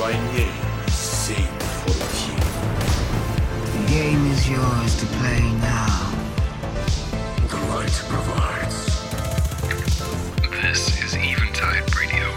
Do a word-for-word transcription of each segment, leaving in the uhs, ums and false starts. My name is Saved for the King. The game is yours to play now. The light provides. This is Eventide Radio.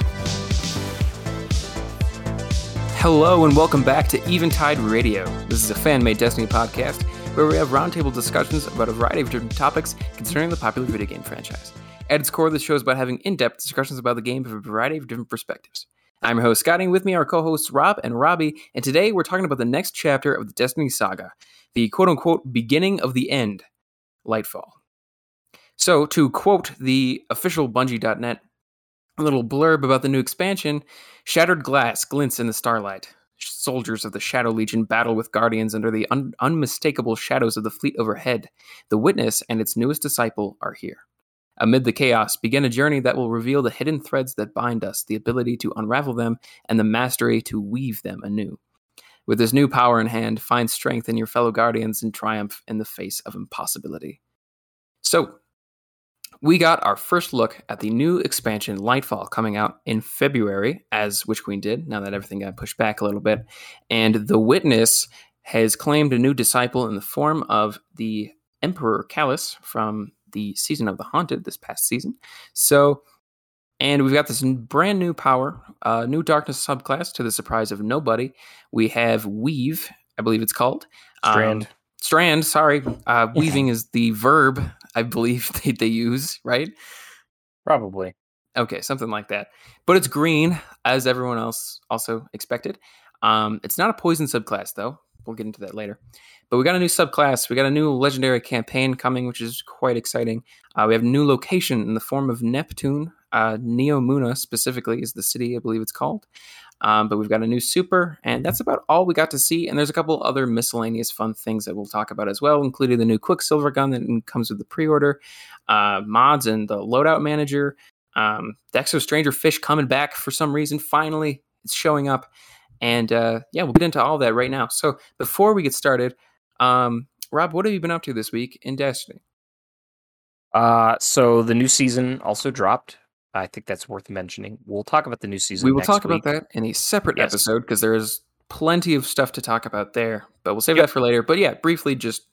Hello and welcome back to Eventide Radio. This is a fan-made Destiny podcast where we have roundtable discussions about a variety of different topics concerning the popular video game franchise. At its core, this show is about having in-depth discussions about the game from a variety of different perspectives. I'm your host, Scotty, and with me are co-hosts Rob and Robbie, and today we're talking about the next chapter of the Destiny saga, the quote-unquote beginning of the end, Lightfall. So, to quote the official Bungie dot net, a little blurb about the new expansion, shattered glass glints in the starlight. Soldiers of the Shadow Legion battle with guardians under the un- unmistakable shadows of the fleet overhead. The Witness and its newest disciple are here. Amid the chaos, begin a journey that will reveal the hidden threads that bind us, the ability to unravel them, and the mastery to weave them anew. With this new power in hand, find strength in your fellow guardians and triumph in the face of impossibility. So, we got our first look at the new expansion, Lightfall, coming out in February, as Witch Queen did, now that everything got pushed back a little bit. And The Witness has claimed a new disciple in the form of the Emperor Calus from the Season of the Haunted this past season. So, and we've got this brand new power, uh, new darkness subclass to the surprise of nobody. We have Weave, I believe it's called. Strand. Um, Strand, sorry. Uh, weaving is the verb, I believe, that they use, right? Probably. Okay, something like that. But it's green, as everyone else also expected. Um, it's not a poison subclass, though. We'll get into that later. But we got a new subclass. We got a new legendary campaign coming, which is quite exciting. Uh, we have a new location in the form of Neptune. Uh, Neo-Muna specifically is the city, I believe it's called. Um, but we've got a new super, and that's about all we got to see. And there's a couple other miscellaneous fun things that we'll talk about as well, including the new Quicksilver gun that comes with the pre-order, uh, mods and the loadout manager. Um, Dexo Stranger Fish coming back for some reason. Finally, it's showing up. And uh, yeah, we'll get into all that right now. So before we get started, um, Rob, what have you been up to this week in Destiny? Uh, so the new season also dropped. I think that's worth mentioning. We'll talk about the new season. We will next talk week. about that in a separate yes. episode because there is plenty of stuff to talk about there. But we'll save yep. that for later. But yeah, briefly, just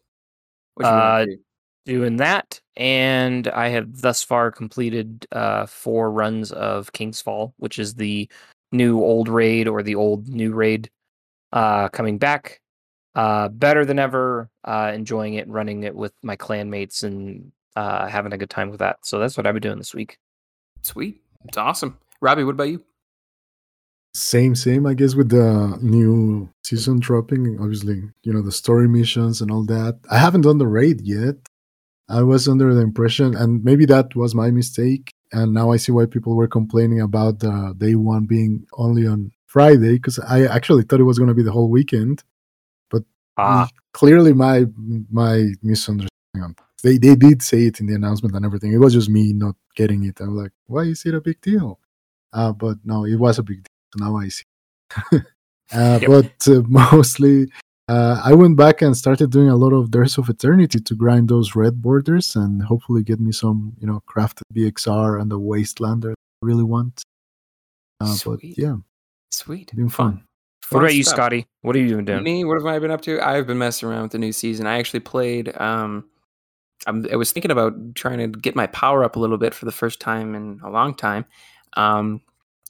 what you uh, do. doing that, and I have thus far completed uh, four runs of King's Fall, which is the new old raid or the old new raid uh coming back uh better than ever, uh enjoying it, running it with my clan mates, and uh having a good time with that. So that's what I've been doing this week. Sweet. It's awesome. Robbie, what about you? Same same I guess, with the new season dropping, obviously, you know, the story missions and all that. I haven't done the raid yet. I was under the impression, and maybe that was my mistake, and now I see why people were complaining about uh, day one being only on Friday, because I actually thought it was going to be the whole weekend. But ah. clearly my my misunderstanding. They they did say it in the announcement and everything. It was just me not getting it. I was like, why is it a big deal? Uh, but no, it was a big deal. Now I see. uh, yep. But uh, mostly, uh, I went back and started doing a lot of Dares of Eternity to grind those red borders and hopefully get me some, you know, crafted B X R and the Wastelander I really want. Uh, Sweet. But yeah. Sweet. Been fun. fun. What about you, Scotty? What are you doing down? Me? What have I been up to? I've been messing around with the new season. I actually played, um, I'm, I was thinking about trying to get my power up a little bit for the first time in a long time. Um,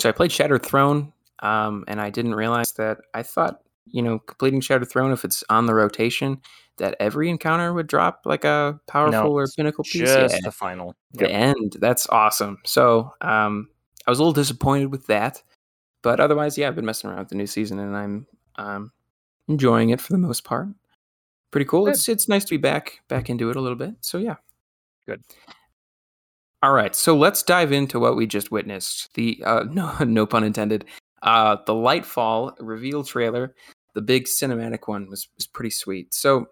so I played Shattered Throne, um, and I didn't realize that I thought, you know, completing Shattered Throne, if it's on the rotation, that every encounter would drop like a powerful no, or pinnacle piece. Just yeah. the final. Yep. The end. That's awesome. So um, I was a little disappointed with that. But otherwise, yeah, I've been messing around with the new season, and I'm um, enjoying it for the most part. Pretty cool. Good. It's it's nice to be back, back into it a little bit. So yeah. Good. All right. So let's dive into what we just witnessed. The uh, no, no pun intended. Uh, the Lightfall reveal trailer. The big cinematic one was, was pretty sweet. So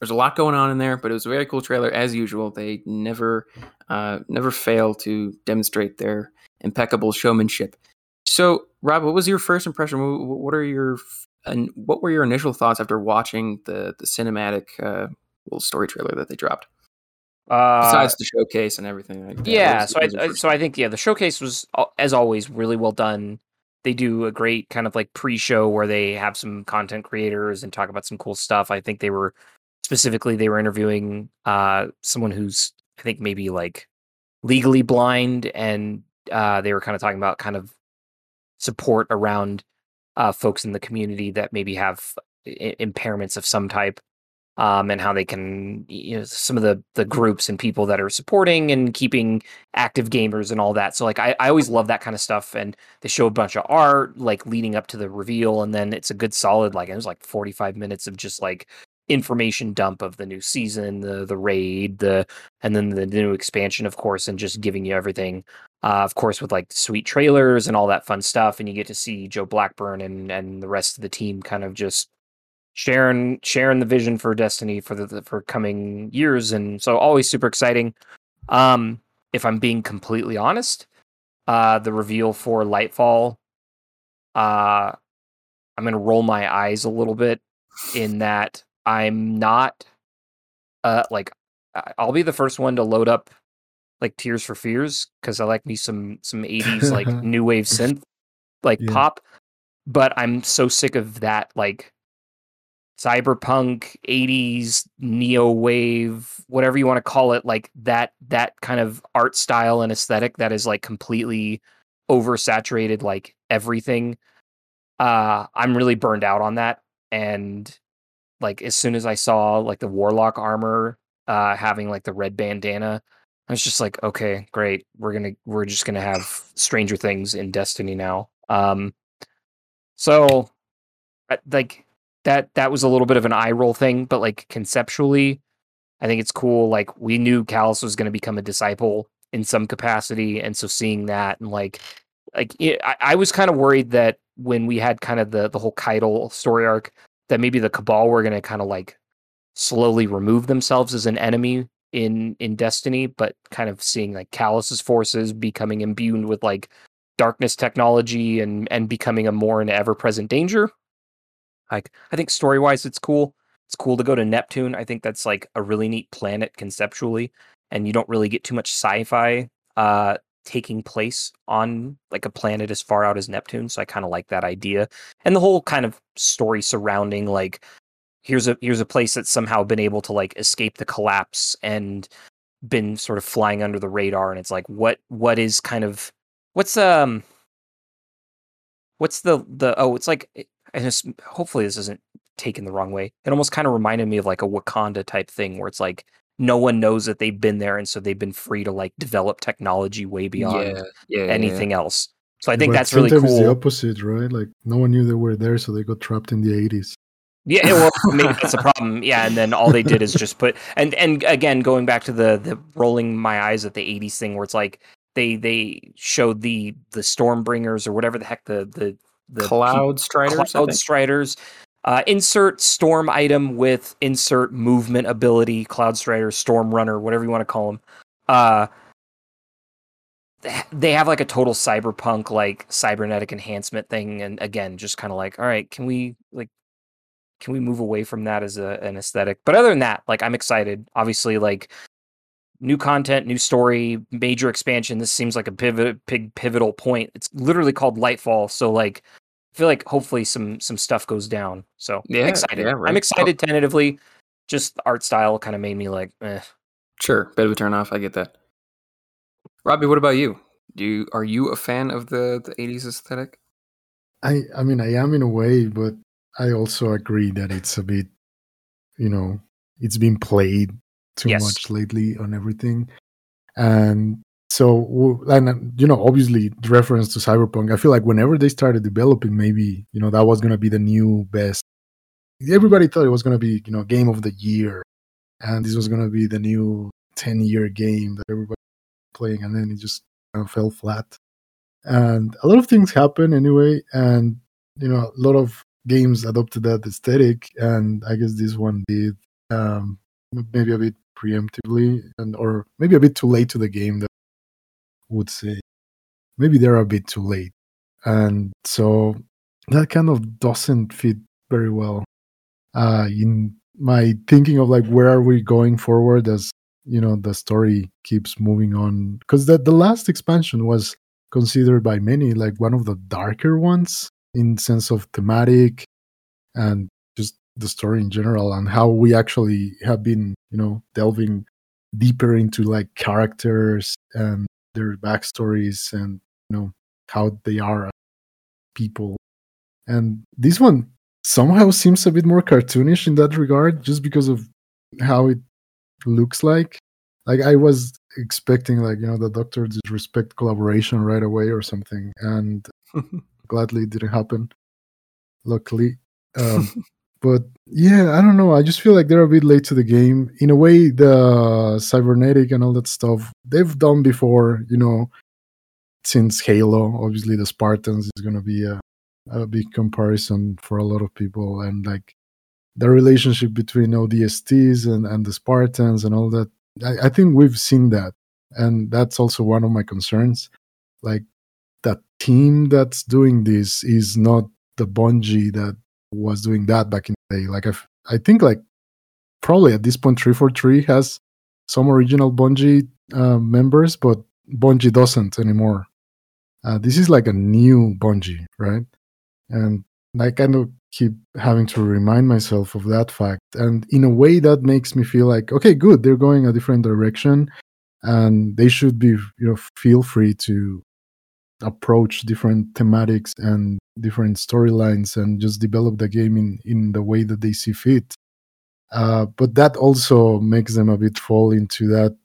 there's a lot going on in there, but it was a very cool trailer as usual. They never uh, never fail to demonstrate their impeccable showmanship. So, Rob, what was your first impression? What, what are your and what were your initial thoughts after watching the the cinematic uh, little story trailer that they dropped? Uh, Besides the showcase and everything, like that. yeah. Was, so I so I think yeah, the showcase was, as always, really well done. They do a great kind of like pre-show where they have some content creators and talk about some cool stuff. I think they were specifically they were interviewing uh, someone who's I think maybe like legally blind, and uh, they were kind of talking about kind of support around uh, folks in the community that maybe have I- impairments of some type, um, and how they can, you know, some of the the groups and people that are supporting and keeping active gamers and all that. So like I, I always love that kind of stuff, and they show a bunch of art like leading up to the reveal, and then it's a good solid like it was like forty-five minutes of just like information dump of the new season, the the raid, the and then the new expansion, of course, and just giving you everything. Uh, of course, with like sweet trailers and all that fun stuff, and you get to see Joe Blackburn and and the rest of the team kind of just sharing sharing the vision for Destiny for the, the for coming years, and so always super exciting. Um, if I'm being completely honest, uh, the reveal for Lightfall, uh, I'm gonna roll my eyes a little bit in that I'm not uh like I'll be the first one to load up like Tears for Fears, because I like me some some eighties like new wave synth like yeah. pop, but I'm so sick of that like cyberpunk eighties neo wave, whatever you want to call it, like that that kind of art style and aesthetic that is like completely oversaturated like everything. Uh, I'm really burned out on that, and like as soon as I saw like the Warlock armor uh, having like the red bandana, I was just like, okay, great. We're gonna we're just gonna have Stranger Things in Destiny now. Um, so, like that that was a little bit of an eye roll thing, but like conceptually, I think it's cool. Like we knew Calus was gonna become a disciple in some capacity, and so seeing that and like like it, I, I was kind of worried that when we had kind of the the whole Keitel story arc, that maybe the Cabal were going to kind of like slowly remove themselves as an enemy in, in Destiny, but kind of seeing like Calus' forces becoming imbued with like darkness technology and, and becoming a more and ever present danger. Like, I think story wise, it's cool. It's cool to go to Neptune. I think that's like a really neat planet conceptually, and you don't really get too much sci-fi uh, taking place on like a planet as far out as Neptune, so I kind of like that idea, and the whole kind of story surrounding like here's a here's a place that's somehow been able to like escape the collapse and been sort of flying under the radar, and it's like what what is kind of what's um what's the the oh it's like and it's, hopefully this isn't taken the wrong way, it almost kind of reminded me of like a Wakanda type thing where it's like no one knows that they've been there, and so they've been free to like develop technology way beyond yeah, yeah, anything yeah. else. So I think but that's really cool. It's the opposite, right? Like no one knew they were there, so they got trapped in the eighties. Yeah, well, maybe that's a problem. Yeah, and then all they did is just put and and again going back to the the rolling my eyes at the eighties thing, where it's like they they showed the the Stormbringers or whatever the heck the the, the Cloud Striders, Cloud Striders. Uh, insert storm item with insert movement ability, Cloud Strider, Storm Runner, whatever you want to call them. Uh, they have like a total cyberpunk, like cybernetic enhancement thing, and again, just kind of like, all right, can we like, can we move away from that as a, an aesthetic? But other than that, like, I'm excited. Obviously, like, new content, new story, major expansion. This seems like a pivot, big pivotal point. It's literally called Lightfall, so like. I feel like hopefully some some stuff goes down. So yeah, I'm excited. Yeah, right. I'm excited tentatively. Just the art style kind of made me like, eh. Sure, bit of a turn off. I get that. Robbie, what about you? Do you, are you a fan of the, the eighties aesthetic? I I mean I am in a way, but I also agree that it's a bit, you know, it's been played too yes. much lately on everything. And So, and you know, obviously, the reference to Cyberpunk, I feel like whenever they started developing, maybe, you know, that was going to be the new best. Everybody thought it was going to be, you know, game of the year. And this was going to be the new ten-year game that everybody was playing. And then it just kind of fell flat. And a lot of things happened anyway. And, you know, a lot of games adopted that aesthetic. And I guess this one did um, maybe a bit preemptively and or maybe a bit too late to the game. That would say maybe they're a bit too late, and so that kind of doesn't fit very well uh in my thinking of like where are we going forward as you know the story keeps moving on, because that the last expansion was considered by many like one of the darker ones in sense of thematic and just the story in general, and how we actually have been, you know, delving deeper into like characters and their backstories and, you know, how they are people. And this one somehow seems a bit more cartoonish in that regard, just because of how it looks like. Like I was expecting, like, you know, the Doctor Disrespect collaboration right away or something, and gladly it didn't happen, luckily. Um, but yeah, I don't know. I just feel like they're a bit late to the game. In a way, the cybernetic and all that stuff they've done before, you know, since Halo. Obviously, the Spartans is going to be a, a big comparison for a lot of people, and like the relationship between O D S Ts and, and the Spartans and all that. I, I think we've seen that, and that's also one of my concerns. Like, that team that's doing this is not the Bungie that was doing that back in the day. Like, I've, I think, like, probably at this point, three forty-three has some original Bungie uh, members, but Bungie doesn't anymore. Uh, this is like a new Bungie, right? And I kind of keep having to remind myself of that fact. And in a way, that makes me feel like, okay, good, they're going a different direction, and they should be, you know, feel free to approach different thematics and different storylines and just develop the game in, in the way that they see fit. Uh, but that also makes them a bit fall into that,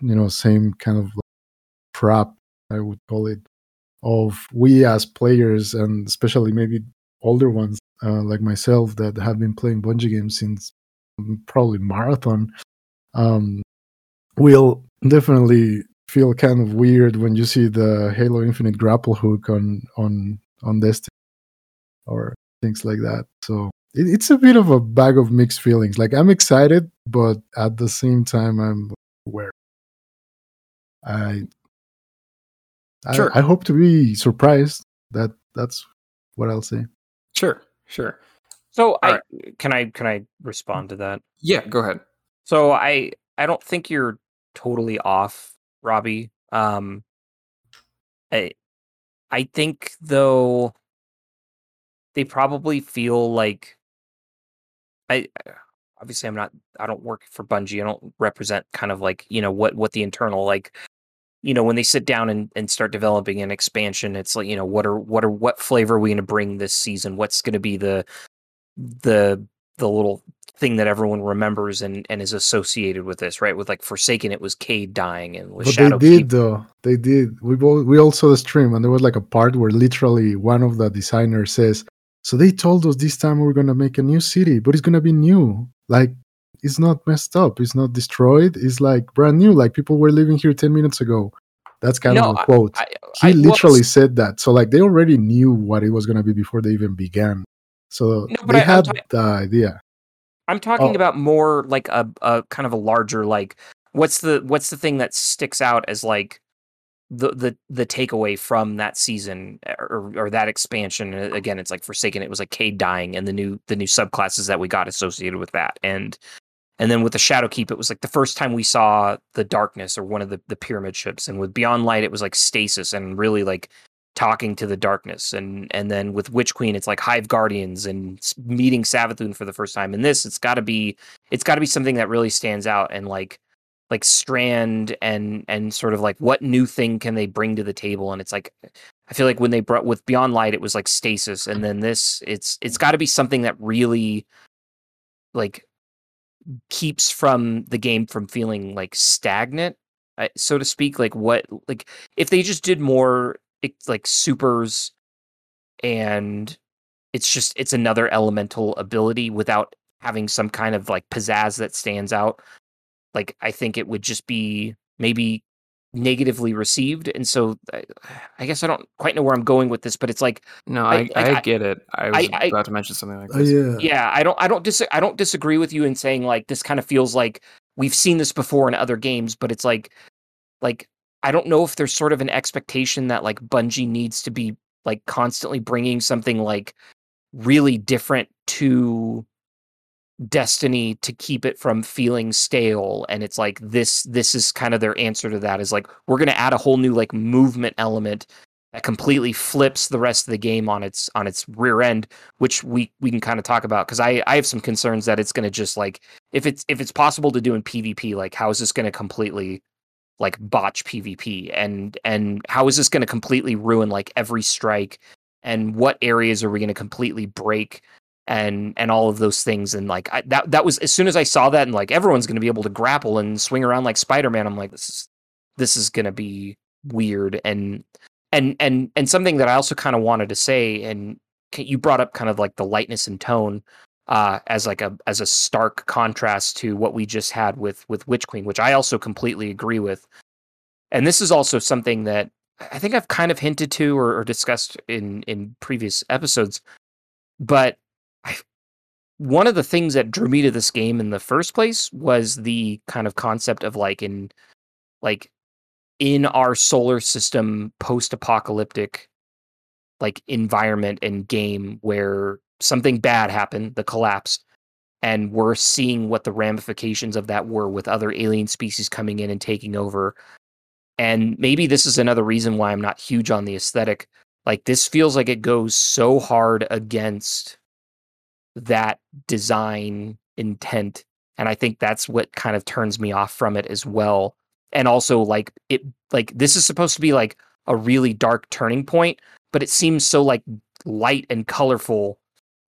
you know, same kind of like trap, I would call it, of we as players, and especially maybe older ones uh, like myself that have been playing Bungie games since probably Marathon, um, will definitely feel kind of weird when you see the Halo Infinite grapple hook on on, on Destiny or things like that. So it, it's a bit of a bag of mixed feelings. Like, I'm excited, but at the same time, I'm aware. I, I, sure. I hope to be surprised. That That's what I'll say. Sure, sure. So I, right. can I can I respond to that? Yeah, go ahead. So I I don't think you're totally off, Robbie. Um, I I think though they probably feel like I obviously I'm not I don't work for Bungie. I don't represent kind of like, you know, what what the internal, like, you know, when they sit down and, and start developing an expansion, it's like, you know, what are what are what flavor are we going to bring this season? What's going to be the the the little thing that everyone remembers and, and is associated with this, right? With like Forsaken, it was Cade dying, and with but Shadow they did Keep. though they did. We both, we all saw the stream, and there was like a part where literally one of the designers says, "So they told us this time we're going to make a new city, but it's going to be new, like." It's not messed up. It's not destroyed. It's like brand new. Like, people were living here ten minutes ago. That's kind no, of a quote. I, I, he I, literally well, said that. So like, they already knew what it was going to be before they even began. So no, they I, had ta- the idea. I'm talking oh. about more like a, a kind of a larger, like, what's the, what's the thing that sticks out as like the, the, the takeaway from that season or, or that expansion. Again, it's like Forsaken. It was like Cade dying and the new, the new subclasses that we got associated with that. And, And then with the Shadow Keep, it was like the first time we saw the darkness or one of the, the pyramid ships. And with Beyond Light, it was like Stasis and really like talking to the darkness. And and then with Witch Queen, it's like Hive Guardians and meeting Savathun for the first time. And this, it's got to be it's got to be something that really stands out, and like like Strand and and sort of like what new thing can they bring to the table? And it's like, I feel like when they brought with Beyond Light, it was like Stasis, and then this, it's it's got to be something that really like keeps from the game from feeling like stagnant, uh, so to speak. Like, what, like if they just did more it, like supers, and it's just it's another elemental ability without having some kind of like pizzazz that stands out, like I think it would just be maybe negatively received. And so I, I guess I don't quite know where I'm going with this, but it's like, no, I, I, I, I get it. I was I, about I, to mention something like this. Uh, yeah. yeah, I don't, I don't, dis- I don't disagree with you in saying like this kind of feels like we've seen this before in other games, but it's like, like I don't know if there's sort of an expectation that like Bungie needs to be like constantly bringing something like really different to Destiny to keep it from feeling stale. And it's like, this, this is kind of their answer to that, is like, we're going to add a whole new like movement element that completely flips the rest of the game on its, on its rear end, which we, we can kind of talk about. Cause I, I have some concerns that it's going to just like, if it's, if it's possible to do in PvP, like how is this going to completely like botch PvP, and, and how is this going to completely ruin like every strike, and what areas are we going to completely break, and and all of those things. And like I, that that was, as soon as I saw that and like everyone's going to be able to grapple and swing around like Spider-Man, I'm like, this is this is going to be weird. And and and and something that I also kind of wanted to say, and you brought up kind of like the lightness and tone uh as like a as a stark contrast to what we just had with with Witch Queen, which I also completely agree with. And this is also something that I think I've kind of hinted to or, or discussed in in previous episodes, but one of the things that drew me to this game in the first place was the kind of concept of like in like in our solar system post-apocalyptic like environment and game where something bad happened, the collapse, and we're seeing what the ramifications of that were with other alien species coming in and taking over. And maybe this is another reason why I'm not huge on the aesthetic. Like this feels like it goes so hard against that design intent, and I think that's what kind of turns me off from it as well. And also like it like this is supposed to be like a really dark turning point, but it seems so like light and colorful,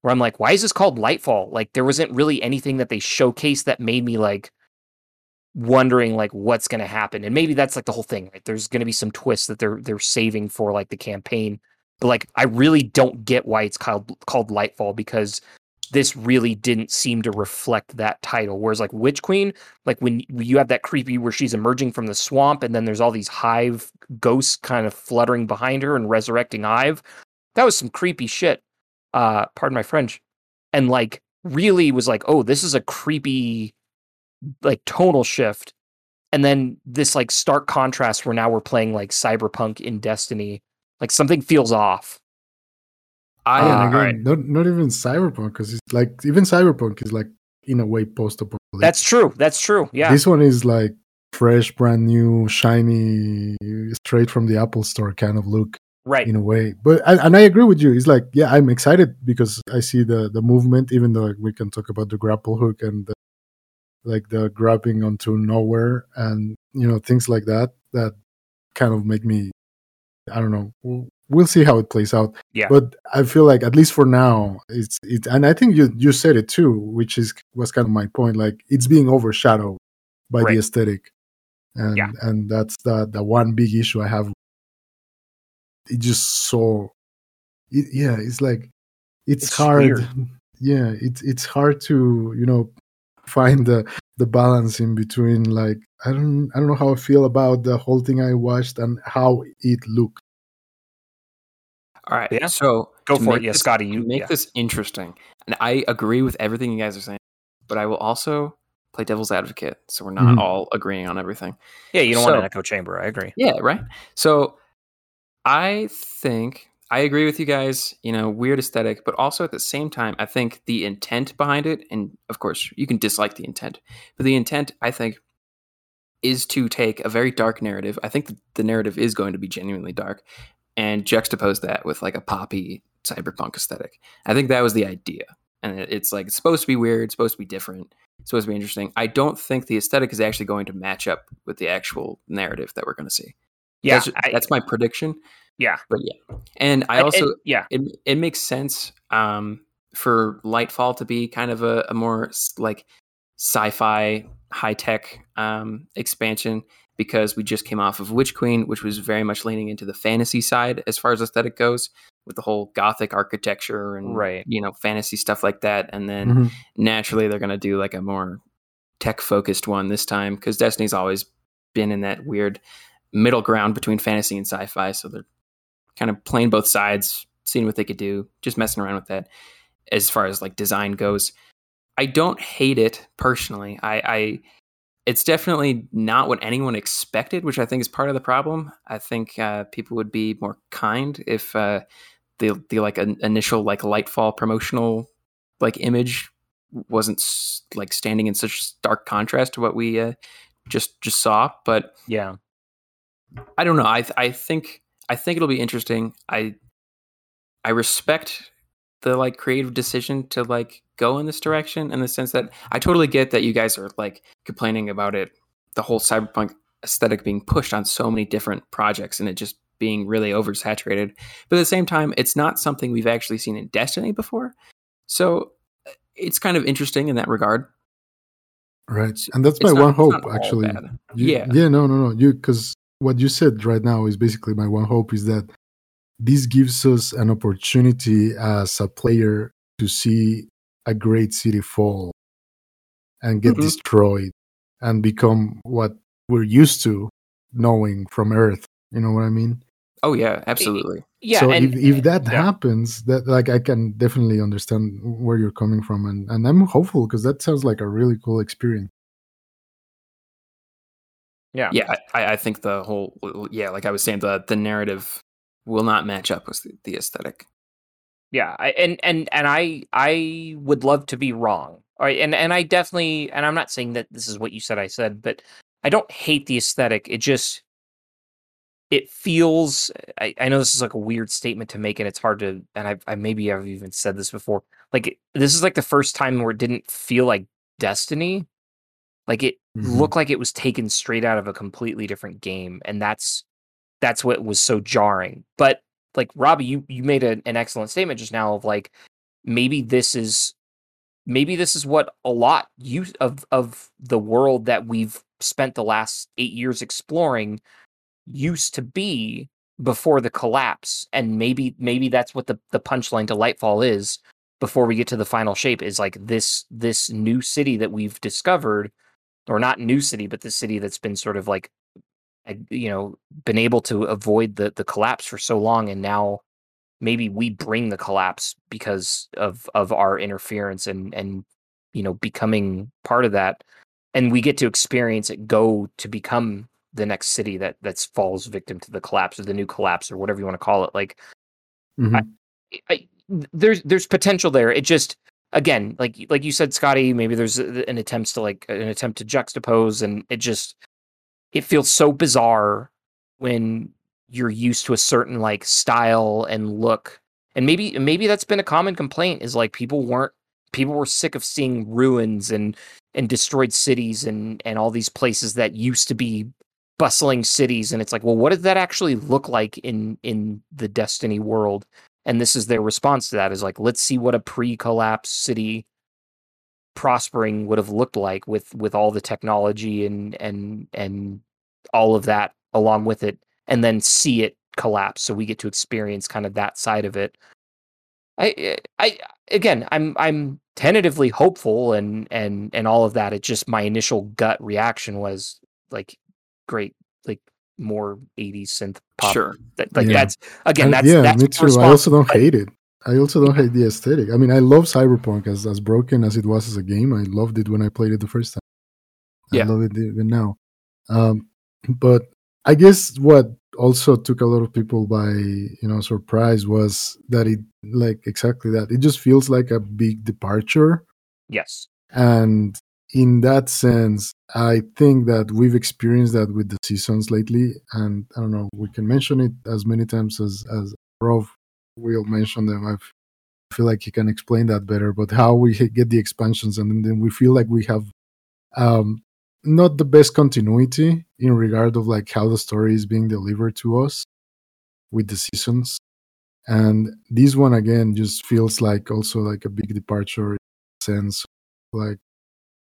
where I'm like, why is this called Lightfall? Like there wasn't really anything that they showcased that made me like wondering like what's going to happen. And maybe that's like the whole thing, right? There's going to be some twist that they're they're saving for like the campaign, but like I really don't get why it's called called Lightfall, because this really didn't seem to reflect that title. Whereas like Witch Queen, like when you have that creepy where she's emerging from the swamp and then there's all these hive ghosts kind of fluttering behind her and resurrecting Hive. That was some creepy shit. Uh, pardon my French. And like really was like, oh, this is a creepy like tonal shift. And then this like stark contrast where now we're playing like cyberpunk in Destiny. Like something feels off. I yeah, uh, again, right. not not even cyberpunk, because it's like even cyberpunk is like in a way post-apocalyptic. That's true. That's true. Yeah. This one is like fresh, brand new, shiny, straight from the Apple Store kind of look. Right. In a way, but and I agree with you. It's like yeah, I'm excited because I see the the movement. Even though we can talk about the grapple hook and the, like the grabbing onto nowhere and you know things like that that kind of make me, I don't know. We'll see how it plays out. Yeah. But I feel like at least for now, it's it, and I think you, you said it too, which is was kind of my point. Like it's being overshadowed by right. the aesthetic, and yeah. and that's the the one big issue I have. It just so, it, yeah. It's like it's, it's hard. Weird. Yeah, it's it's hard to you know find the the balance in between. Like I don't I don't know how I feel about the whole thing I watched and how it looked. All right, yeah. So go for it, yeah, this, Scotty. You make yeah. this interesting, and I agree with everything you guys are saying, but I will also play devil's advocate, so we're not mm-hmm. all agreeing on everything. Yeah, you don't so, want an echo chamber. I agree. Yeah, right. So I think I agree with you guys. You know, weird aesthetic, but also at the same time, I think the intent behind it, and of course, you can dislike the intent, but the intent, I think, is to take a very dark narrative. I think the narrative is going to be genuinely dark, and juxtapose that with like a poppy cyberpunk aesthetic. I think that was the idea. And it's like, it's supposed to be weird. It's supposed to be different. It's supposed to be interesting. I don't think the aesthetic is actually going to match up with the actual narrative that we're going to see. Yeah. That's, I, that's my prediction. Yeah. But yeah. And I also, it, it, yeah, it, it makes sense um, for Lightfall to be kind of a, a more like sci-fi high tech um, expansion, because we just came off of Witch Queen, which was very much leaning into the fantasy side as far as aesthetic goes, with the whole Gothic architecture and right. you know fantasy stuff like that. And then mm-hmm. naturally they're going to do like a more tech-focused one this time, because Destiny's always been in that weird middle ground between fantasy and sci-fi. So they're kind of playing both sides, seeing what they could do, just messing around with that as far as like design goes. I don't hate it personally. I... I It's definitely not what anyone expected, which I think is part of the problem. I think uh, people would be more kind if uh, the the like an initial like Lightfall promotional like image wasn't like standing in such stark contrast to what we uh, just just saw. But yeah, I don't know. I I think I think it'll be interesting. I I respect the like creative decision to like go in this direction, in the sense that I totally get that you guys are like complaining about it, the whole cyberpunk aesthetic being pushed on so many different projects and it just being really oversaturated. But at the same time, it's not something we've actually seen in Destiny before. So it's kind of interesting in that regard. Right. And that's my one hope, actually. Yeah. Yeah, no, no, no. You, because what you said right now is basically my one hope, is that this gives us an opportunity as a player to see a great city fall and get mm-hmm. destroyed and become what we're used to knowing from Earth. You know what I mean? Oh, yeah, absolutely. Yeah, so and, if, if that yeah. happens, that like I can definitely understand where you're coming from, and, and I'm hopeful because that sounds like a really cool experience. Yeah, yeah, I, I think the whole yeah, like I was saying, the the narrative will not match up with the, the aesthetic. Yeah, I, and and and I I would love to be wrong. All right, and and I definitely, and I'm not saying that this is what you said I said, but I don't hate the aesthetic. It just It feels, I, I know this is like a weird statement to make, and it's hard to, and I, I maybe I've even said this before, like, this is like the first time where it didn't feel like Destiny. Like it mm-hmm. looked like it was taken straight out of a completely different game. And that's, that's what was so jarring. But like, Robbie, you, you made a, an excellent statement just now of like, maybe this is, maybe this is what a lot you, of, of the world that we've spent the last eight years exploring used to be before the collapse, and maybe maybe that's what the, the punchline to Lightfall is before we get to the final shape, is like this this new city that we've discovered, or not new city, but the city that's been sort of like, you know, been able to avoid the, the collapse for so long, and now maybe we bring the collapse because of of our interference and and you know becoming part of that, and we get to experience it go to become the next city that that's falls victim to the collapse, or the new collapse, or whatever you want to call it. Like mm-hmm. I, I, there's, there's potential there. It just, again, like, like you said, Scotty, maybe there's an attempts to like an attempt to juxtapose. And it just, it feels so bizarre when you're used to a certain like style and look. And maybe, maybe that's been a common complaint, is like people weren't, people were sick of seeing ruins and, and destroyed cities and, and all these places that used to be bustling cities, and it's like, well, what did that actually look like in in the Destiny world? And this is their response to that, is like, let's see what a pre-collapse city prospering would have looked like with with all the technology and and and all of that along with it, and then see it collapse, so we get to experience kind of that side of it. I I again, I'm I'm tentatively hopeful and and and all of that. It's just my initial gut reaction was like, great, like more eighties synth pop. Sure, that, like yeah. that's again, that's I, yeah. That's me too. I also don't hate it. I also don't hate the aesthetic. I mean, I love Cyberpunk, as as broken as it was as a game. I loved it when I played it the first time. I yeah. love it even now. Um, but I guess what also took a lot of people by you know surprise was that it like exactly that. It just feels like a big departure. Yes, and in that sense, I think that we've experienced that with the seasons lately, and I don't know, we can mention it as many times as, as Rob will mention them. I've, I feel like he can explain that better, but how we get the expansions, and then we feel like we have um, not the best continuity in regard of like how the story is being delivered to us with the seasons. And this one, again, just feels like also like a big departure in the sense like,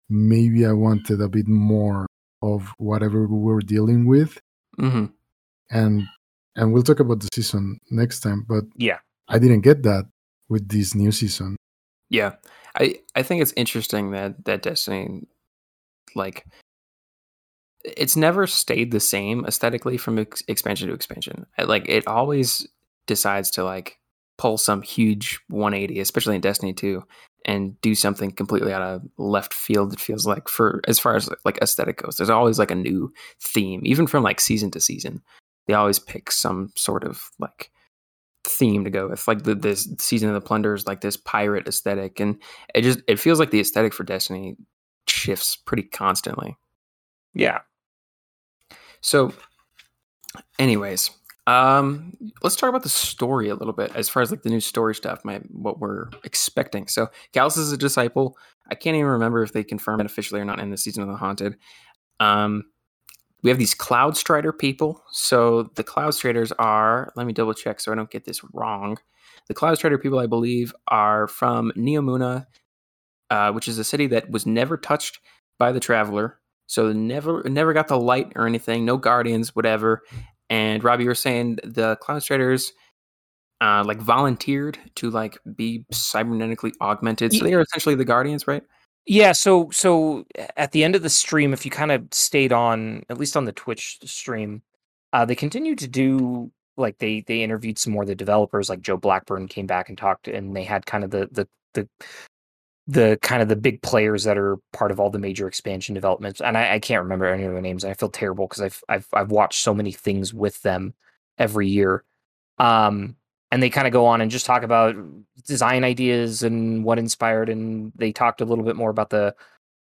maybe I wanted a bit more of whatever we were dealing with, mm-hmm. and and we'll talk about the season next time. But yeah, I didn't get that with this new season. Yeah, I, I think it's interesting that that Destiny, like, it's never stayed the same aesthetically from ex- expansion to expansion. Like, it always decides to like pull some huge one eighty, especially in Destiny two. And do something completely out of left field, it feels like, for as far as like aesthetic goes. There's always like a new theme, even from like season to season. They always pick some sort of like theme to go with, like the, this season of the plunders, like this pirate aesthetic, and it just it feels like the aesthetic for Destiny shifts pretty constantly. Yeah. So, anyways, um, let's talk about the story a little bit as far as like the new story stuff, my what we're expecting. So, Calus is a disciple. I can't even remember if they confirmed it officially or not in the season of the haunted. Um, we have these Cloud Strider people. So the Cloud Striders are, let me double check so I don't get this wrong. The Cloud Strider people, I believe, are from Neo-Muna, uh, which is a city that was never touched by the Traveler. So never never got the light or anything, no guardians, whatever. And Robbie, you were saying the Cloud Striders uh, like volunteered to like be cybernetically augmented. So they are essentially the guardians, right? Yeah, so so at the end of the stream, if you kind of stayed on, at least on the Twitch stream, uh, they continued to do, like, they they interviewed some more of the developers, like Joe Blackburn came back and talked, and they had kind of the the the, the kind of the big players that are part of all the major expansion developments, and I, I can't remember any of their names, and I feel terrible because I've I've I've watched so many things with them every year. Um, And they kind of go on and just talk about design ideas and what inspired. And they talked a little bit more about the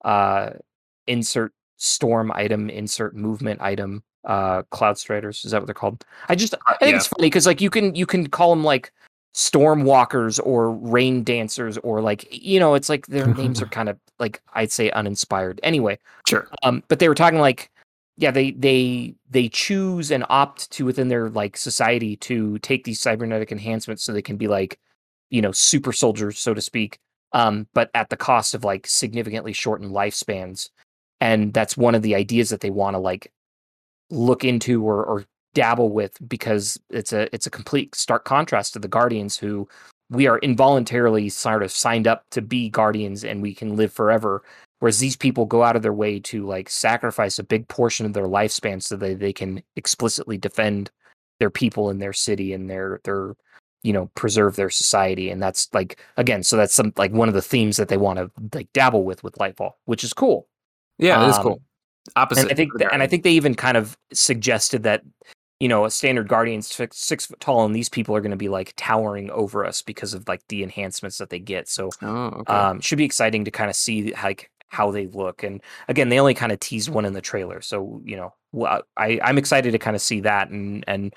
uh, insert storm item, insert movement item, uh, Cloud Striders. Is that what they're called? I just I think yeah. It's funny because like you can you can call them like storm walkers or rain dancers or like, you know, it's like their names are kind of like, I'd say uninspired. Anyway, sure. Um, but they were talking like. Yeah, they they they choose and opt to within their like society to take these cybernetic enhancements so they can be like, you know, super soldiers, so to speak, um, but at the cost of like significantly shortened lifespans. And that's one of the ideas that they want to like look into or, or dabble with, because it's a it's a complete stark contrast to the Guardians, who we are involuntarily sort of signed up to be Guardians and we can live forever. Whereas these people go out of their way to like sacrifice a big portion of their lifespan so that they can explicitly defend their people and their city and their, their, you know, preserve their society. And that's like, again, so that's some like one of the themes that they want to like dabble with with Lightfall, which is cool. Yeah, um, it is cool. Opposite. And I think, and I think they even kind of suggested that, you know, a standard Guardian's six, six foot tall, and these people are going to be like towering over us because of like the enhancements that they get. So oh, okay. um, should be exciting to kind of see like, how they look. And again, they only kind of teased one in the trailer. So, you know, I, I'm excited to kind of see that. And, and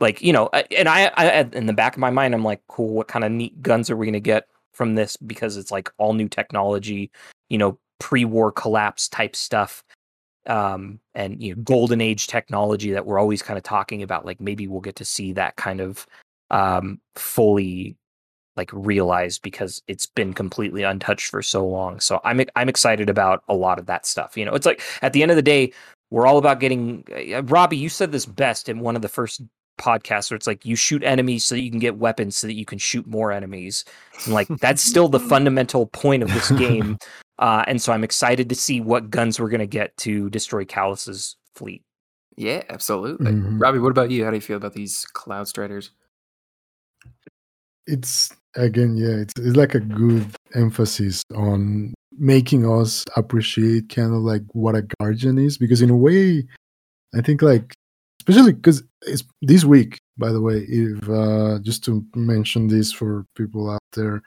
like, you know, and I, I, in the back of my mind, I'm like, cool, what kind of neat guns are we going to get from this? Because it's like all new technology, you know, pre-war collapse type stuff. Um, and, you know, golden age technology that we're always kind of talking about, like maybe we'll get to see that kind of um, fully like realized, because it's been completely untouched for so long. So I'm I'm excited about a lot of that stuff. You know, it's like at the end of the day, we're all about getting uh, Robbie, you said this best in one of the first podcasts where it's like you shoot enemies so that you can get weapons so that you can shoot more enemies. And like, that's still the fundamental point of this game. Uh, and so I'm excited to see what guns we're going to get to destroy Calus's fleet. Yeah, absolutely. Mm-hmm. Robbie, what about you? How do you feel about these Cloud Striders? It's, Again, yeah, it's, it's like a good emphasis on making us appreciate kind of like what a guardian is, because in a way, I think like, especially because it's this week, by the way, if uh, just to mention this for people out there,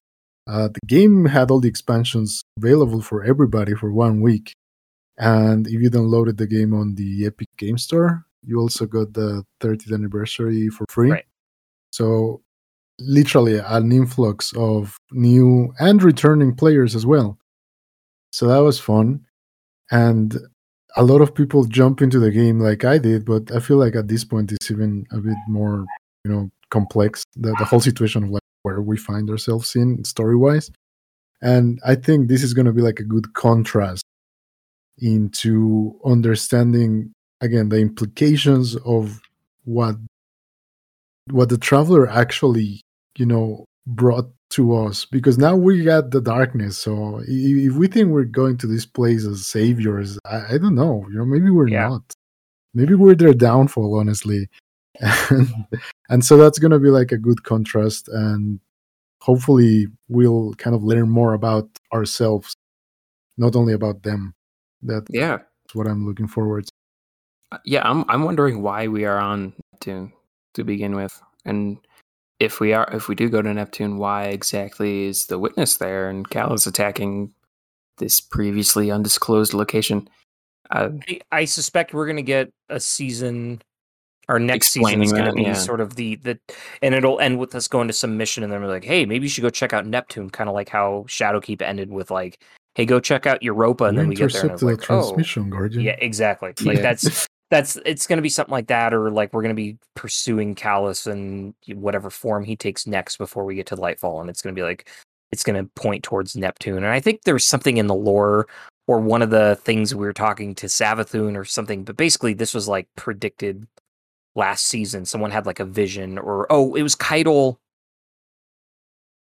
uh, the game had all the expansions available for everybody for one week. And if you downloaded the game on the Epic Game Store, you also got the thirtieth anniversary for free. Right. So literally an influx of new and returning players as well. So that was fun. And a lot of people jump into the game like I did, but I feel like at this point it's even a bit more, you know, complex, the, the whole situation of like where we find ourselves in story-wise. And I think this is going to be like a good contrast into understanding, again, the implications of what what the Traveler actually, you know, brought to us, because now we got the darkness. So if we think we're going to this place as saviors, I, I don't know, you know, maybe we're yeah. not, maybe we're their downfall, honestly. And, and so that's going to be like a good contrast, and hopefully we'll kind of learn more about ourselves, not only about them. That, yeah. That's what I'm looking forward to. Uh, yeah. I'm, I'm wondering why we are on Neptune to begin with, and if we are, if we do go to Neptune, why exactly is the Witness there and Calus attacking this previously undisclosed location? Uh, I, I suspect we're going to get a season. Our next season is going to be yeah. sort of the, the, and it'll end with us going to some mission and then we're like, hey, maybe you should go check out Neptune, kind of like how Shadow Keep ended with like, hey, go check out Europa, and you then we get there and it's like, transmission, oh, Guardian. Yeah, exactly. Like yeah. that's that's it's going to be something like that, or like we're going to be pursuing Calus and whatever form he takes next before we get to Lightfall, and it's going to be like it's going to point towards Neptune. And I think there's something in the lore. Or one of the things we were talking to Savathun or something, but basically this was like predicted last season. Someone had like a vision, or oh, it was Keitel.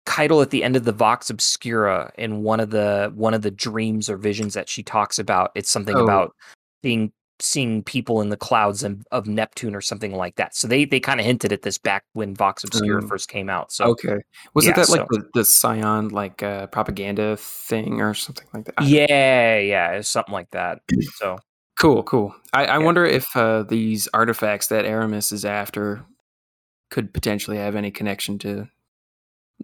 Keitel at the end of the Vox Obscura, in one of the one of the dreams or visions that she talks about. It's something oh. about being seeing people in the clouds of, of Neptune or something like that. So they they kind of hinted at this back when Vox Obscura mm. first came out. So okay, was yeah, it that so. like the, the Scion like uh, propaganda thing or something like that? Yeah, yeah, it was something like that. So. Cool, cool. I, I yeah. wonder if uh, these artifacts that Aramis is after could potentially have any connection to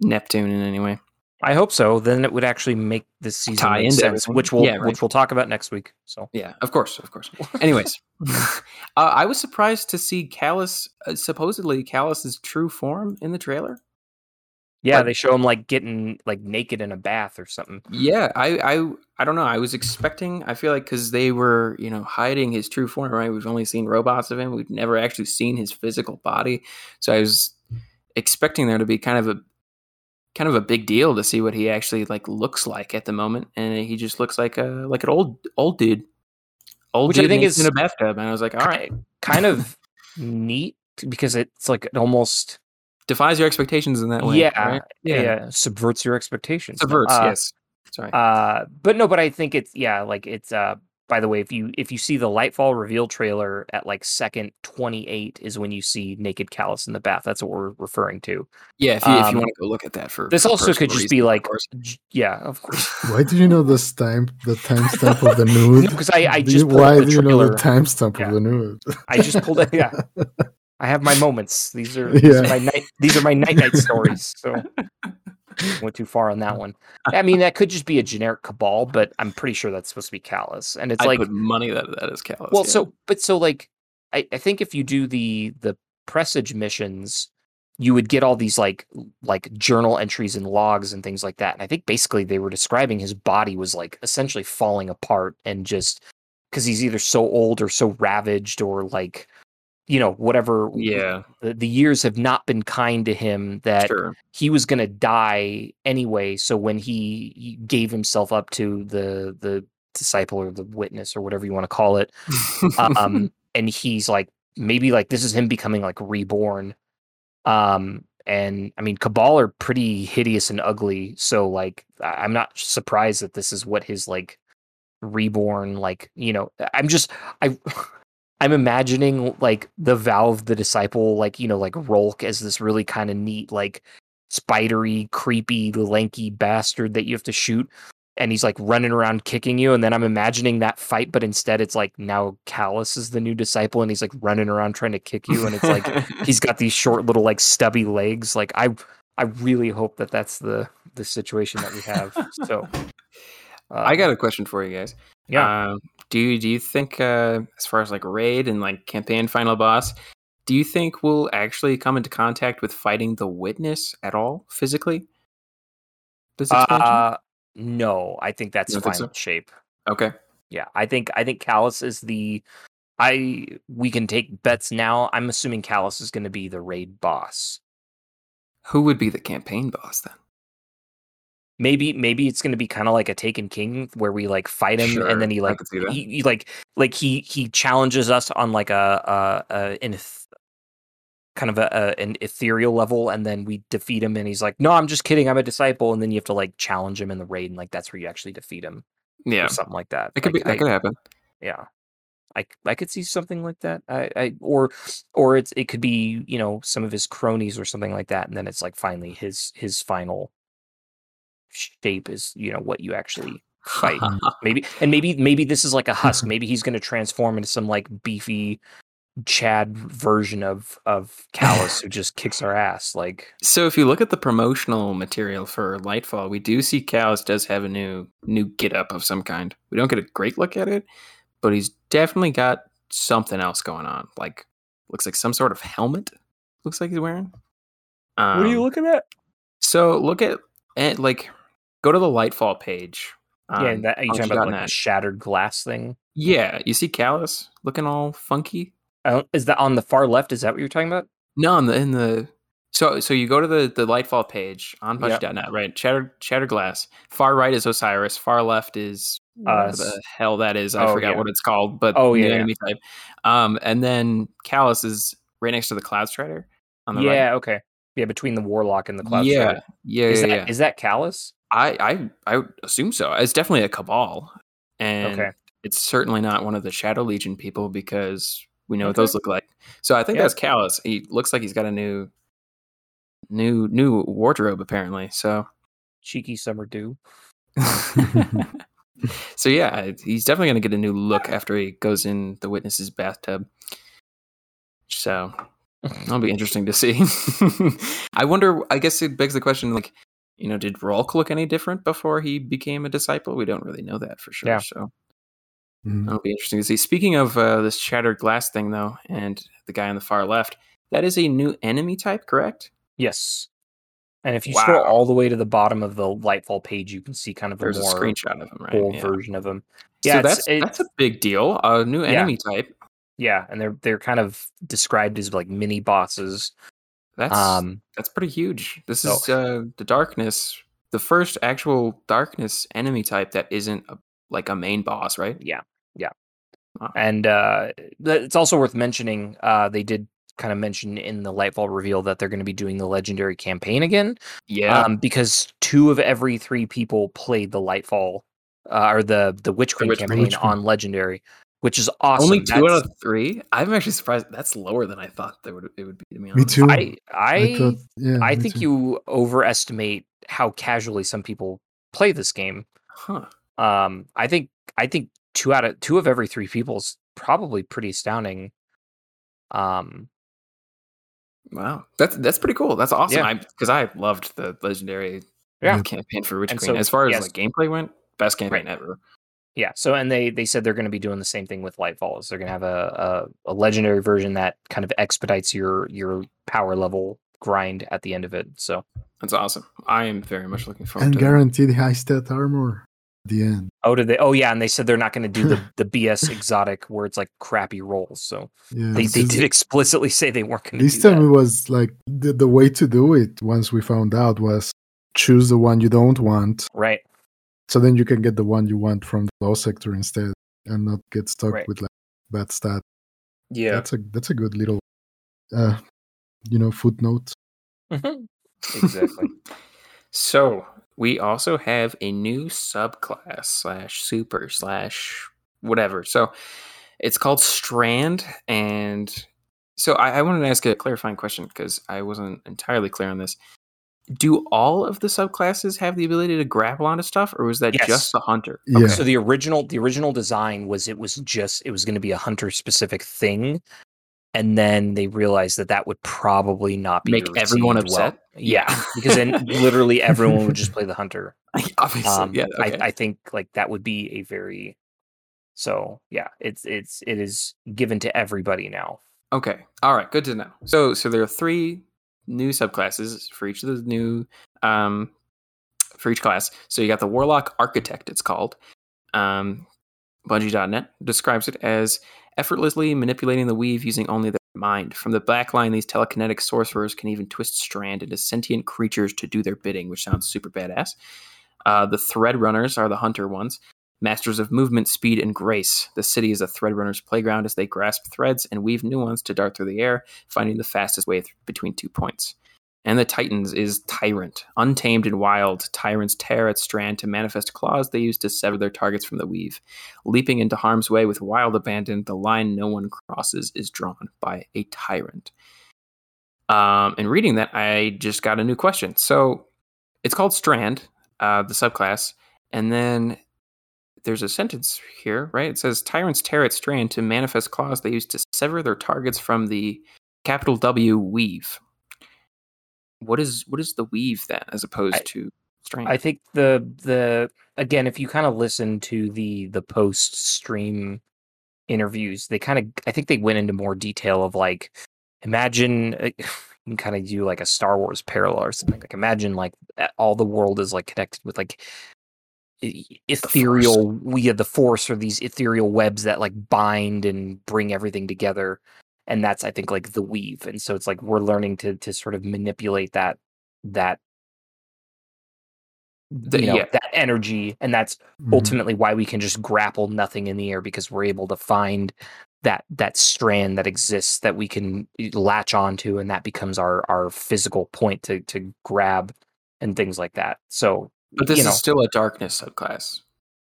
Neptune in any way. I hope so. Then it would actually make this season tie into sense, which we'll yeah, right. which we'll talk about next week. So yeah, of course, of course. Anyways, uh, I was surprised to see Calus, uh, supposedly Calus' true form in the trailer. Yeah, like, they show him like getting like naked in a bath or something. Yeah, I, I, I don't know. I was expecting. I feel like because they were, you know, hiding his true form. Right, we've only seen robots of him. We've never actually seen his physical body. So I was expecting there to be kind of a, kind of a big deal to see what he actually like looks like at the moment, and he just looks like a like an old old dude, old Which dude I think is in a bathtub. And I was like, all right, kind of neat because it's like it almost. Defies your expectations in that way. Yeah, right? yeah. yeah, subverts your expectations. Subverts, uh, yes. Sorry, uh, but no, but I think it's yeah, like it's. Uh, by the way, if you if you see the Lightfall reveal trailer at like second twenty-eight is when you see naked Calus in the bath. That's what we're referring to. Yeah, if you, um, if you want to go look at that for this, for also could just reason, be like, of yeah, of course. Why did you know the time the timestamp of the nude? Because no, I, I just pulled why up the do you know the timestamp yeah. of the nude? I just pulled it. Yeah. I have my moments. These are, these yeah. are my night. These are my night night stories. So went too far on that one. I mean, that could just be a generic cabal, but I'm pretty sure that's supposed to be Calus. And it's I like put money that that is Calus. Well, yeah. so but so like I, I think if you do the the presage missions, you would get all these like like journal entries and logs and things like that. And I think basically they were describing his body was like essentially falling apart and just because he's either so old or so ravaged or like. You know, whatever, yeah. the, the years have not been kind to him that sure. he was going to die anyway. So when he, he gave himself up to the the disciple or the witness or whatever you want to call it, um, and he's like, maybe like this is him becoming like reborn. Um, and I mean, Cabal are pretty hideous and ugly. So like, I'm not surprised that this is what his like reborn, like, you know, I'm just, I... I'm imagining like the Valve, the disciple, like, you know, like Rhulk as this really kind of neat, like spidery, creepy, lanky bastard that you have to shoot. And he's like running around kicking you. And then I'm imagining that fight. But instead, it's like now Calus is the new disciple and he's like running around trying to kick you. And it's like he's got these short little like stubby legs. Like I I really hope that that's the, the situation that we have. So uh, I got a question for you guys. Yeah. Uh, do you, do you think, uh, as far as like raid and like campaign final boss, do you think we'll actually come into contact with fighting the Witness at all physically? This expansion? Uh, no, I think that's final think so? shape. Okay. Yeah. I think, I think Calus is the, I, we can take bets now. I'm assuming Calus is going to be the raid boss. Who would be the campaign boss then? Maybe maybe it's going to be kind of like a Taken King where we like fight him sure, and then he like he, he like like he he challenges us on like a, a, a an eth- kind of a, a an ethereal level and then we defeat him and he's like, no, I'm just kidding, I'm a disciple, and then you have to like challenge him in the raid and like that's where you actually defeat him. Yeah, or something like that. It could like, be that I, could happen. Yeah, I, I could see something like that. I, I or or it's it could be, you know, some of his cronies or something like that, and then it's like finally his his final. Shape is, you know, what you actually fight. maybe and maybe maybe this is like a husk. Maybe he's going to transform into some like beefy Chad version of of Calus who just kicks our ass. Like, so if you look at the promotional material for Lightfall, we do see Calus does have a new new get up of some kind. We don't get a great look at it, but he's definitely got something else going on. Like, looks like some sort of helmet. Looks like he's wearing. Um, what are you looking at? So look at and like go to the Lightfall page. Um, yeah, that, are you talking about like the shattered glass thing? Yeah, you see Calus looking all funky. Oh, is that on the far left? Is that what you're talking about? No, in the, in the so so you go to the, the Lightfall page on Bungie dot net, yep. Right? Shattered Shattered Glass. Far right is Osiris. Far left is uh, the hell that is. I oh, forgot yeah. what it's called, but oh yeah, enemy yeah. type. Um, and then Calus is right next to the Cloud Strider on the yeah, right. okay, yeah, between the Warlock and the Cloud yeah. Strider. Yeah, is yeah, that, yeah. Is that Calus? I, I I assume so. It's definitely a Cabal, and okay. it's certainly not one of the Shadow Legion people because. We know okay. what those look like. So I think yeah. that's Calus. He looks like he's got a new new new wardrobe apparently. So cheeky summer dew. So yeah, he's definitely going to get a new look after he goes in the Witness's bathtub. So that'll be interesting to see. I wonder, I guess it begs the question, like, you know, did Rhulk look any different before he became a disciple? We don't really know that for sure. Yeah. So mm-hmm. That'll be interesting to see. Speaking of uh, this shattered glass thing, though, and the guy on the far left, that is a new enemy type, correct? Yes. And if you wow. scroll all the way to the bottom of the Lightfall page, you can see kind of There's a more a screenshot of him, right? Old yeah. version of him. Yeah, so it's, that's it's, that's a big deal. A new enemy yeah. type. Yeah, and they're they're kind of described as like mini bosses. That's um, that's pretty huge. This so, is uh, the darkness, the first actual darkness enemy type that isn't a, like a main boss, right? Yeah. Yeah. And uh, it's also worth mentioning, uh, they did kind of mention in the Lightfall reveal that they're going to be doing the legendary campaign again. Yeah. Um, because two of every three people played the Lightfall uh, or the, the Witch Queen the Witch campaign Witch Queen. on legendary, which is awesome. Only two that's, out of three? I'm actually surprised. That's lower than I thought that would, it would be. To me, me too. I, I, I, thought, yeah, I think too. you overestimate how casually some people play this game. Huh. Um, I think, I think, Two out of two of every three people is probably pretty astounding. Um, wow, that's that's pretty cool. That's awesome. Yeah. I because I loved the legendary yeah. campaign for Witch and Queen. So, as far yes. as like gameplay went, best campaign right. ever. Yeah. So and they they said they're going to be doing the same thing with Lightfall. They're going to have a, a a legendary version that kind of expedites your your power level grind at the end of it. So that's awesome. I am very much looking forward and to it. And guaranteed high stat armor. The end. Oh, did they? Oh, yeah. And they said they're not going to do the, the B S exotic where it's like crappy rolls. So yeah, they, they did explicitly say they weren't going to do that. This time it was like the, the way to do it once we found out was choose the one you don't want. Right. So then you can get the one you want from the low sector instead and not get stuck right. with like bad stat. Yeah. That's a, that's a good little, uh, you know, footnote. Mm-hmm. Exactly. So. We also have a new subclass slash super slash whatever. So it's called Strand. And so I, I wanted to ask a clarifying question because I wasn't entirely clear on this. Do all of the subclasses have the ability to grapple onto stuff, or was that yes. just the hunter? Yeah. Okay. So the original the original design was it was just it was going to be a hunter specific thing. And then they realized that that would probably not be make everyone upset. Well. Yeah, because then literally everyone would just play the hunter. Obviously, um, yeah. Okay. I, I think like that would be a very so yeah. It's it's it is given to everybody now. Okay, all right, good to know. So so there are three new subclasses for each of the new um for each class. So you got the Warlock Architect. It's called um, Bungie dot net describes it as. Effortlessly manipulating the weave using only their mind. From the back line, these telekinetic sorcerers can even twist Strand into sentient creatures to do their bidding, which sounds super badass. Uh, the Thread Runners are the hunter ones. Masters of movement, speed, and grace. The city is a Thread Runner's playground as they grasp threads and weave new ones to dart through the air, finding the fastest way th- between two points. And the Titans is Tyrant. Untamed and wild, Tyrants tear at Strand to manifest claws they use to sever their targets from the weave. Leaping into harm's way with wild abandon, the line no one crosses is drawn by a Tyrant. Um, and reading that, I just got a new question. So it's called Strand, uh, the subclass, and then there's a sentence here, right? It says, tyrants tear at Strand to manifest claws they use to sever their targets from the capital W weave. What is what is the weave then, as opposed I, to Strand? I think the the again, if you kind of listen to the the post stream interviews, they kind of I think they went into more detail of like imagine uh, you can kind of do like a Star Wars parallel or something. Like imagine like all the world is like connected with like ethereal we have the force or these ethereal webs that like bind and bring everything together. And that's, I think, like the weave. And so it's like we're learning to to sort of manipulate that that the, you know, yeah. that energy. And that's mm-hmm. ultimately why we can just grapple nothing in the air, because we're able to find that that strand that exists that we can latch onto, and that becomes our our physical point to to grab and things like that. So But this you know. is still a darkness subclass.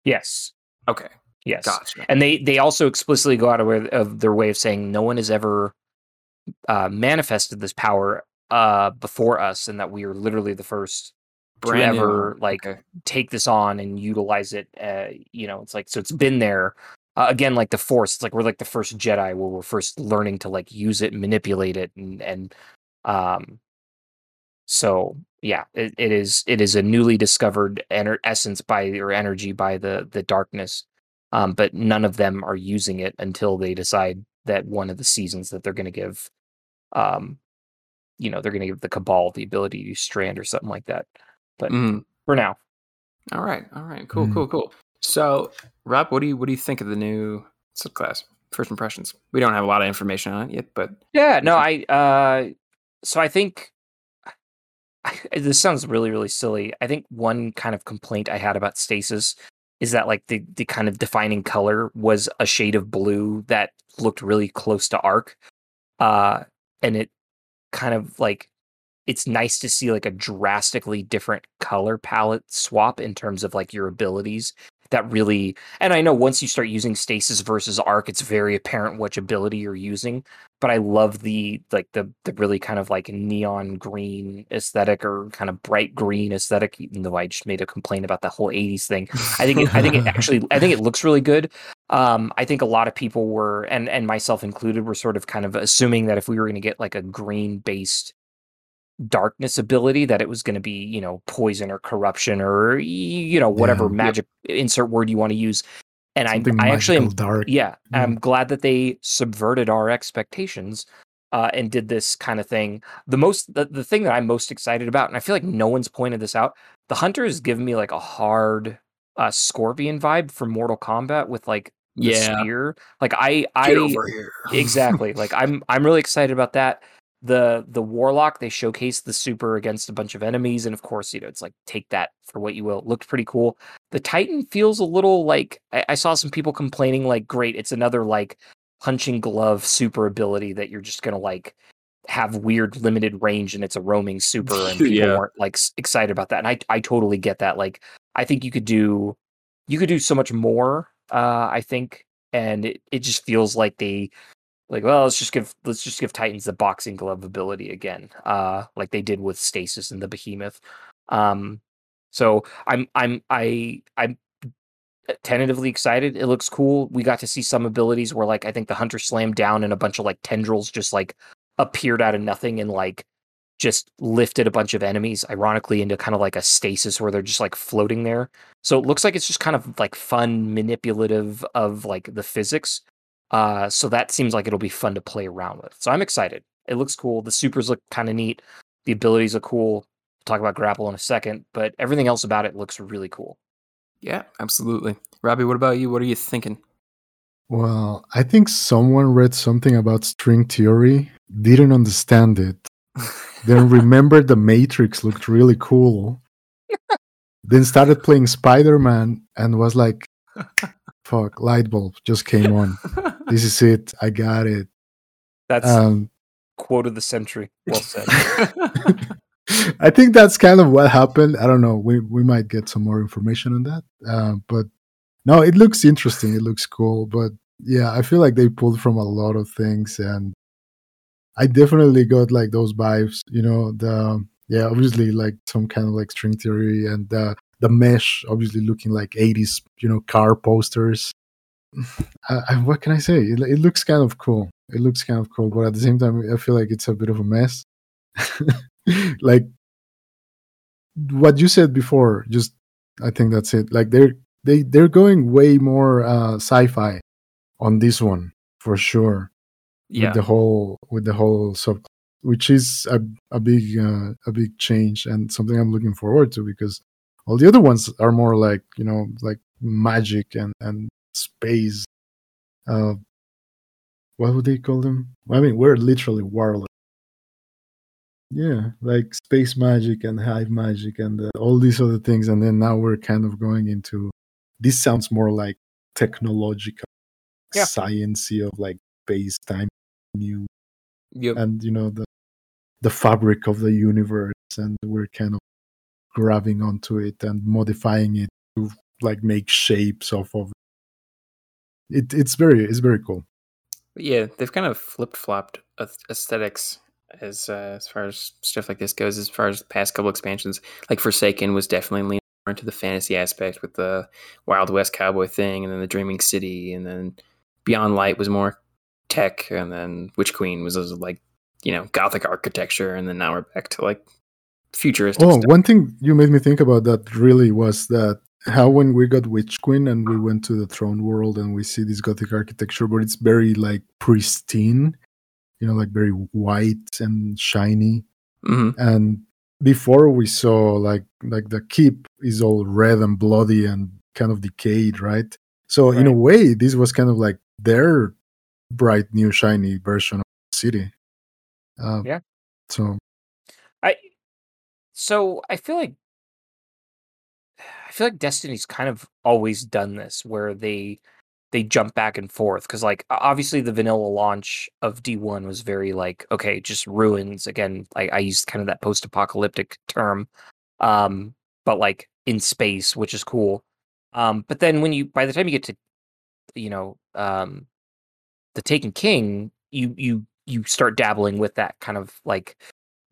Yes. Okay. Yes. Gotcha. And they, they also explicitly go out of, of their way of saying no one has ever uh, manifested this power uh, before us, and that we are literally the first Brand to ever new. like okay. take this on and utilize it. Uh, you know, it's like so it's been there uh, again, like the Force. It's like we're like the first Jedi, where we're first learning to like use it, and manipulate it, and and um. So yeah, it, it is it is a newly discovered ener- essence by or energy by the the darkness. Um, but none of them are using it until they decide that one of the seasons that they're going to give, um, you know, they're going to give the Cabal the ability to strand or something like that. But mm. for now, all right, all right, cool, mm. cool, cool. So, Rob, what do you what do you think of the new subclass? First impressions. We don't have a lot of information on it yet, but yeah, no, I. Uh, so I think I, this sounds really, really silly. I think one kind of complaint I had about Stasis is that like the, the kind of defining color was a shade of blue that looked really close to Arc. Uh, and it kind of like, it's nice to see like a drastically different color palette swap in terms of like your abilities that really, and I know once you start using Stasis versus Arc, it's very apparent which ability you're using, but I love the, like the, the really kind of like neon green aesthetic or kind of bright green aesthetic, even though I just made a complaint about the whole eighties thing. I think, it, I think it actually, I think it looks really good. Um, I think a lot of people were, and, and myself included, were sort of kind of assuming that if we were going to get like a green based darkness ability, that it was going to be, you know, poison or corruption or, you know, whatever yeah, magic yeah. insert word you want to use. And Something I, I actually, am, dark. yeah, mm. I'm glad that they subverted our expectations uh, and did this kind of thing. The most, the, the thing that I'm most excited about, and I feel like no one's pointed this out, the Hunter has given me like a hard uh, Scorpion vibe from Mortal Kombat with like the yeah. spear. Like I, I, Get over here. exactly. Like I'm, I'm really excited about that. The the Warlock, they showcased the super against a bunch of enemies, and of course, you know, it's like take that for what you will. It looked pretty cool. The Titan feels a little like I, I saw some people complaining, like, great, it's another like punching glove super ability that you're just gonna like have weird limited range, and it's a roaming super, and people yeah. weren't like excited about that. And I I totally get that. Like, I think you could do you could do so much more. Uh, I think, and it, it just feels like they. Like, well, let's just give let's just give Titans the boxing glove ability again, uh, like they did with Stasis and the Behemoth. Um, so I'm I'm I I'm tentatively excited. It looks cool. We got to see some abilities where, like, I think the Hunter slammed down and a bunch of like tendrils just like appeared out of nothing and like just lifted a bunch of enemies, ironically, into kind of like a stasis where they're just like floating there. So it looks like it's just kind of like fun, manipulative of like the physics. Uh, so that seems like it'll be fun to play around with. So I'm excited. It looks cool. The supers look kind of neat. The abilities are cool. We'll talk about grapple in a second, but everything else about it looks really cool. Yeah, absolutely. Robbie, what about you? What are you thinking? Well, I think someone read something about string theory, didn't understand it. Then remembered the Matrix looked really cool. Then started playing Spider-Man and was like, fuck, light bulb just came on. This is it. I got it. That's um, quote of the century. Well said. I think that's kind of what happened. I don't know. We we might get some more information on that. Uh, but no, it looks interesting. It looks cool. But yeah, I feel like they pulled from a lot of things, and I definitely got like those vibes. You know, the yeah, obviously like some kind of like string theory and uh, the mesh, obviously looking like eighties, you know, car posters. I, what can I say? It, it looks kind of cool. It looks kind of cool, but at the same time, I feel like it's a bit of a mess. Like what you said before, just I think that's it. Like they're they they're going way more uh, sci-fi on this one for sure. Yeah, with the whole with the whole sub, which is a a big uh, a big change and something I'm looking forward to, because all the other ones are more like, you know, like magic and and space. Uh, what would they call them? I mean, we're literally wireless. Yeah, like space magic and hive magic and uh, all these other things. And then now we're kind of going into, this sounds more like technological, yeah, science-y of like space-time, new, yep, and, you know, the the fabric of the universe. And we're kind of grabbing onto it and modifying it to like make shapes off of it. it it's very, it's very cool. Yeah, they've kind of flip-flopped aesthetics as uh, as far as stuff like this goes, as far as the past couple expansions. Like Forsaken was definitely leaning more into the fantasy aspect with the Wild West cowboy thing, and then the Dreaming City, and then Beyond Light was more tech, and then Witch Queen was like, you know, Gothic architecture, and then now we're back to like futuristic oh, stuff. One thing you made me think about that really was that how when we got Witch Queen and we went to the Throne World and we see this Gothic architecture, but it's very like pristine, you know, like very white and shiny. Mm-hmm. And before we saw like like the keep is all red and bloody and kind of decayed, right? So right. In a way, this was kind of like their bright new shiny version of the city. Uh, yeah. So I so I feel like I feel like Destiny's kind of always done this, where they they jump back and forth, because like obviously the vanilla launch of D one was very like, okay, just ruins again. Like I used kind of that post-apocalyptic term, um, but like in space, which is cool. Um, but then when you, by the time you get to, you know, um, the Taken King, you, you, you start dabbling with that kind of like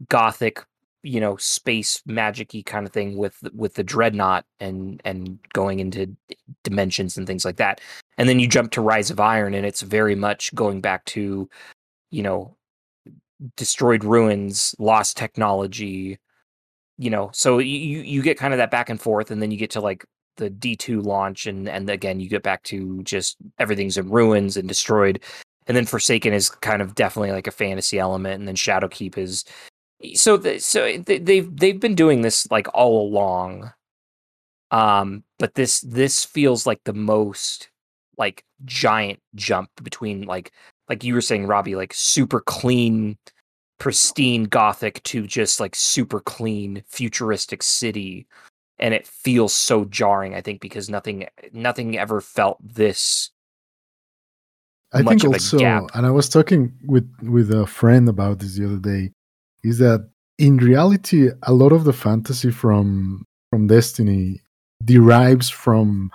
Gothic, you know, space magic-y kind of thing with, with the dreadnought and, and going into dimensions and things like that. And then you jump to Rise of Iron, and it's very much going back to, you know, destroyed ruins, lost technology, you know. So you, you get kind of that back and forth, and then you get to like the D two launch, and, and again, you get back to just everything's in ruins and destroyed. And then Forsaken is kind of definitely like a fantasy element, and then Shadow Keep is... So the, so they, they've they've been doing this like all along, um, but this this feels like the most... like giant jump between like like you were saying, Robbie, like super clean, pristine Gothic to just like super clean futuristic city. And it feels so jarring, I think, because nothing nothing ever felt this I much think of also a gap. And I was talking with with a friend about this the other day, is that in reality a lot of the fantasy from from Destiny derives from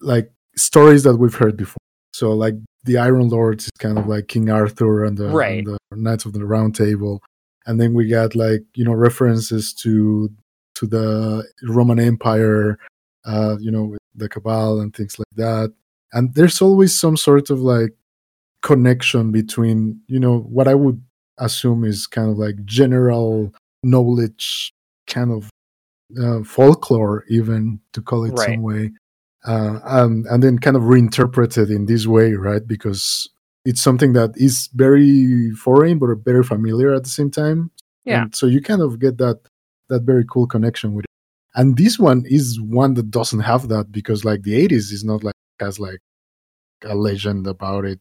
like stories that we've heard before. So like the Iron Lords is kind of like King Arthur and the, right. and the Knights of the Round Table, and then we got like, you know, references to to the Roman Empire, uh you know, with the Cabal and things like that. And there's always some sort of like connection between, you know, what I would assume is kind of like general knowledge, kind of uh, folklore, even to call it right. some way. Uh, and, and then kind of reinterpreted in this way, right? Because it's something that is very foreign but very familiar at the same time. Yeah. And so you kind of get that that very cool connection with it. And this one is one that doesn't have that, because like the eighties is not like has like a legend about it.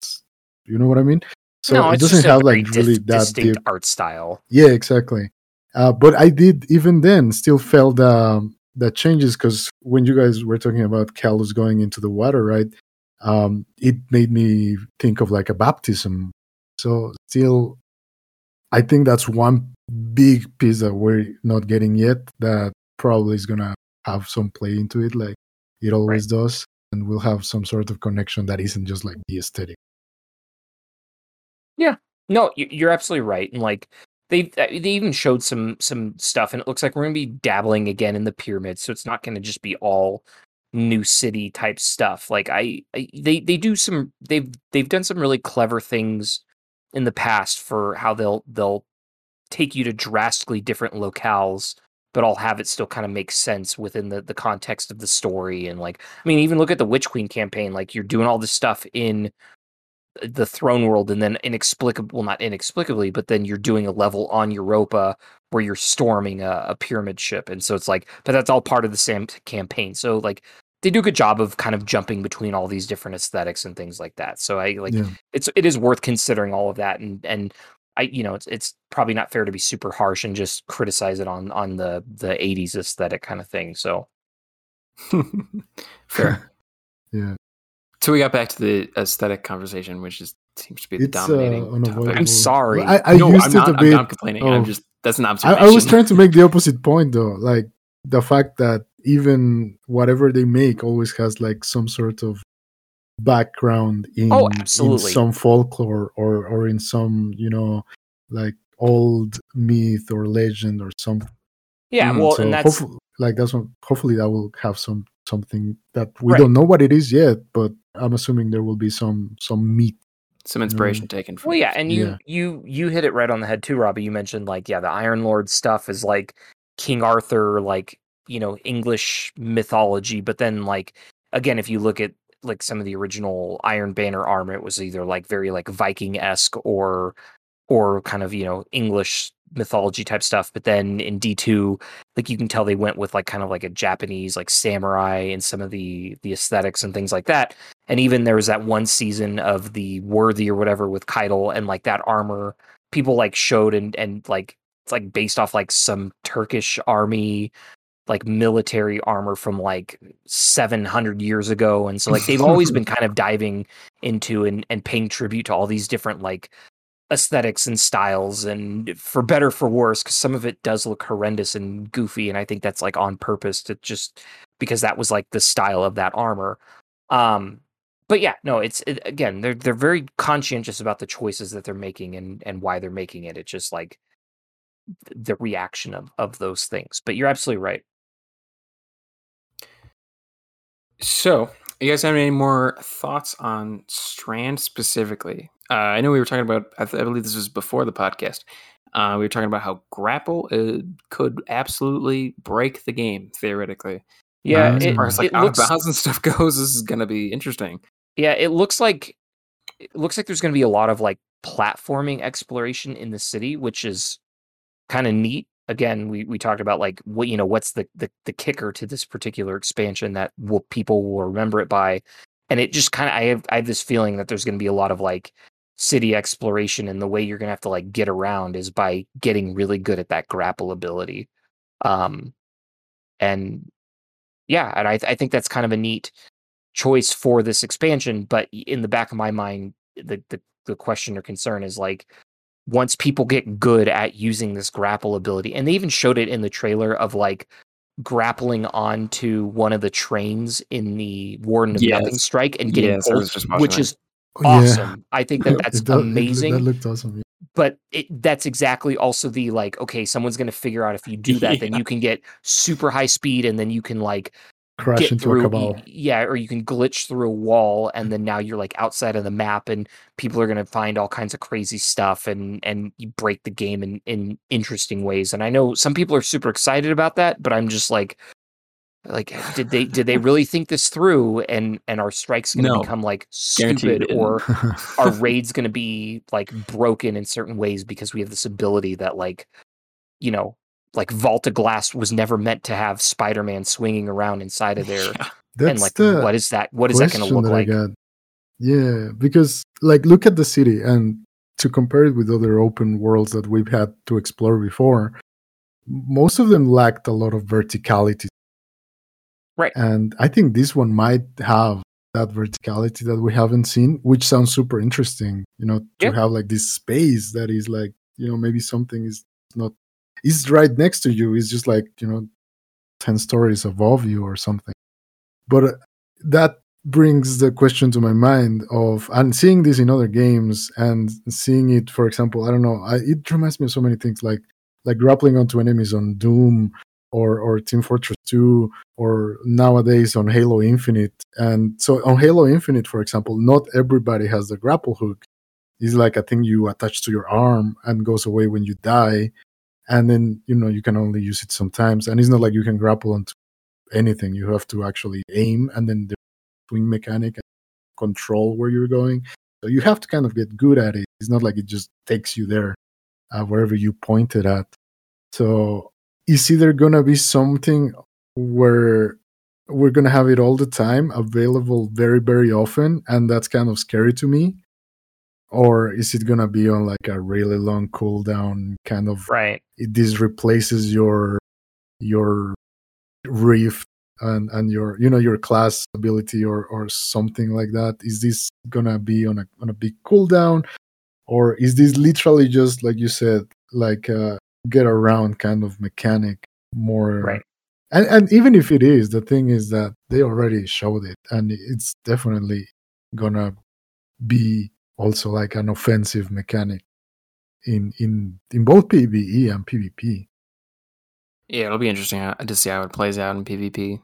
It's, you know what I mean? So no, it doesn't have like really diff- that distinct deep art style. Yeah, exactly. Uh, but I did even then still felt the. Um, That changes, because when you guys were talking about Calus going into the water, right? Um, it made me think of like a baptism. So still, I think that's one big piece that we're not getting yet that probably is going to have some play into it, like it always right. does. And we'll have some sort of connection that isn't just like the aesthetic. Yeah. No, you're absolutely right. And like They they even showed some some stuff, and it looks like we're going to be dabbling again in the pyramids. So it's not going to just be all new city type stuff. Like I, I they they do some they've they've done some really clever things in the past for how they'll they'll take you to drastically different locales, but I'll have it still kind of make sense within the, the context of the story. And like, I mean, even look at the Witch Queen campaign, like you're doing all this stuff in the throne world, and then inexplicably, well, not inexplicably, but then you're doing a level on Europa where you're storming a, a pyramid ship. And so it's like, but that's all part of the same campaign. So like they do a good job of kind of jumping between all these different aesthetics and things like that. So I like, yeah. it's, it is worth considering all of that. And, and, I, you know, it's it's probably not fair to be super harsh and just criticize it on on the, the eighties aesthetic kind of thing. So, fair, yeah. So we got back to the aesthetic conversation, which is seems to be the it's, dominating uh, topic. I'm sorry, well, I, I no, used I'm, it not, a I'm bit, not complaining. Oh, I'm just that's an observation. I, I was trying to make the opposite point though, like the fact that even whatever they make always has like some sort of background in, oh, in some folklore or or in some, you know, like old myth or legend or something. Yeah, well, so and that's like that's what, hopefully that will have some something that we right. don't know what it is yet, but I'm assuming there will be some some myth, some inspiration, you know? Taken from. Well, yeah, and you yeah. you you hit it right on the head too, Robbie. You mentioned like yeah, the Iron Lord stuff is like King Arthur, like, you know, English mythology, but then like again, if you look at like some of the original Iron Banner armor, it was either like very like Viking-esque or or kind of, you know, English mythology type stuff. But then in D two, like you can tell they went with like kind of like a Japanese like samurai and some of the the aesthetics and things like that. And even there was that one season of the Worthy or whatever with Keitel, and like that armor people like showed and and like it's like based off like some Turkish army, like military armor from like seven hundred years ago. And so like they've always been kind of diving into and, and paying tribute to all these different like aesthetics and styles, and for better for worse, because some of it does look horrendous and goofy, and I think that's like on purpose to just because that was like the style of that armor. Um but yeah, no, it's it, again, they're they're very conscientious about the choices that they're making and and why they're making it. It's just like the reaction of of those things. But you're absolutely right. So, you guys have any more thoughts on Strand specifically? Uh, I know we were talking about, I, th- I believe this was before the podcast, uh, we were talking about how grapple uh, could absolutely break the game, theoretically. Yeah. Uh, as it, far as like out of bounds and stuff goes, this is going to be interesting. Yeah, it looks like it looks like there's going to be a lot of like platforming exploration in the city, which is kind of neat. Again, we, we talked about like what, you know, what's the, the the kicker to this particular expansion that will people will remember it by, and it just kind of I have I have this feeling that there's going to be a lot of like city exploration, and the way you're going to have to like get around is by getting really good at that grapple ability, um, and yeah, and I I think that's kind of a neat choice for this expansion. But in the back of my mind, the the, the question or concern is like, once people get good at using this grapple ability, and they even showed it in the trailer of like grappling onto one of the trains in the Warden of yes. Nothing strike and getting yes, old, which that. is awesome. Yeah. I think that that's does, amazing. It, that looked awesome. Yeah. But it, that's exactly also the like, okay, someone's going to figure out if you do that, yeah. then you can get super high speed, and then you can like crash get into through, a cabal. Yeah, or you can glitch through a wall, and then now you're like outside of the map, and people are going to find all kinds of crazy stuff, and and you break the game in, in interesting ways. And I know some people are super excited about that, but I'm just like, like did they did they really think this through? And and are strikes going to no, become like stupid, or are raids going to be like broken in certain ways because we have this ability that like, you know, like Vault of Glass was never meant to have Spider-Man swinging around inside of there. Yeah, and like, the what is that? What is that going to look like? Yeah, because like, look at the city, and to compare it with other open worlds that we've had to explore before, most of them lacked a lot of verticality. Right. And I think this one might have that verticality that we haven't seen, which sounds super interesting, you know, to yep. have like this space that is like, you know, maybe something is not, it's right next to you. It's just like, you know, ten stories above you or something. But that brings the question to my mind of, and seeing this in other games and seeing it, for example, I don't know, I, it reminds me of so many things, like like grappling onto enemies on Doom or or Team Fortress two, or nowadays on Halo Infinite. And so on Halo Infinite, for example, not everybody has the grapple hook. It's like a thing you attach to your arm and goes away when you die. And then, you know, you can only use it sometimes. And it's not like you can grapple onto anything. You have to actually aim, and then the swing mechanic and control where you're going. So you have to kind of get good at it. It's not like it just takes you there, uh, wherever you point it at. So is either going to be something where we're going to have it all the time, available very, very often, and that's kind of scary to me? Or is it going to be on like a really long cooldown kind of... Right. It, this replaces your your rift and, and your, you know, your class ability or, or something like that. Is this going to be on a on a big cooldown? Or is this literally just, like you said, like a get around kind of mechanic more? Right. And, and even if it is, the thing is that they already showed it, and it's definitely going to be... also like an offensive mechanic in in in both PvE and PvP. Yeah, it'll be interesting to see how it plays out in PvP.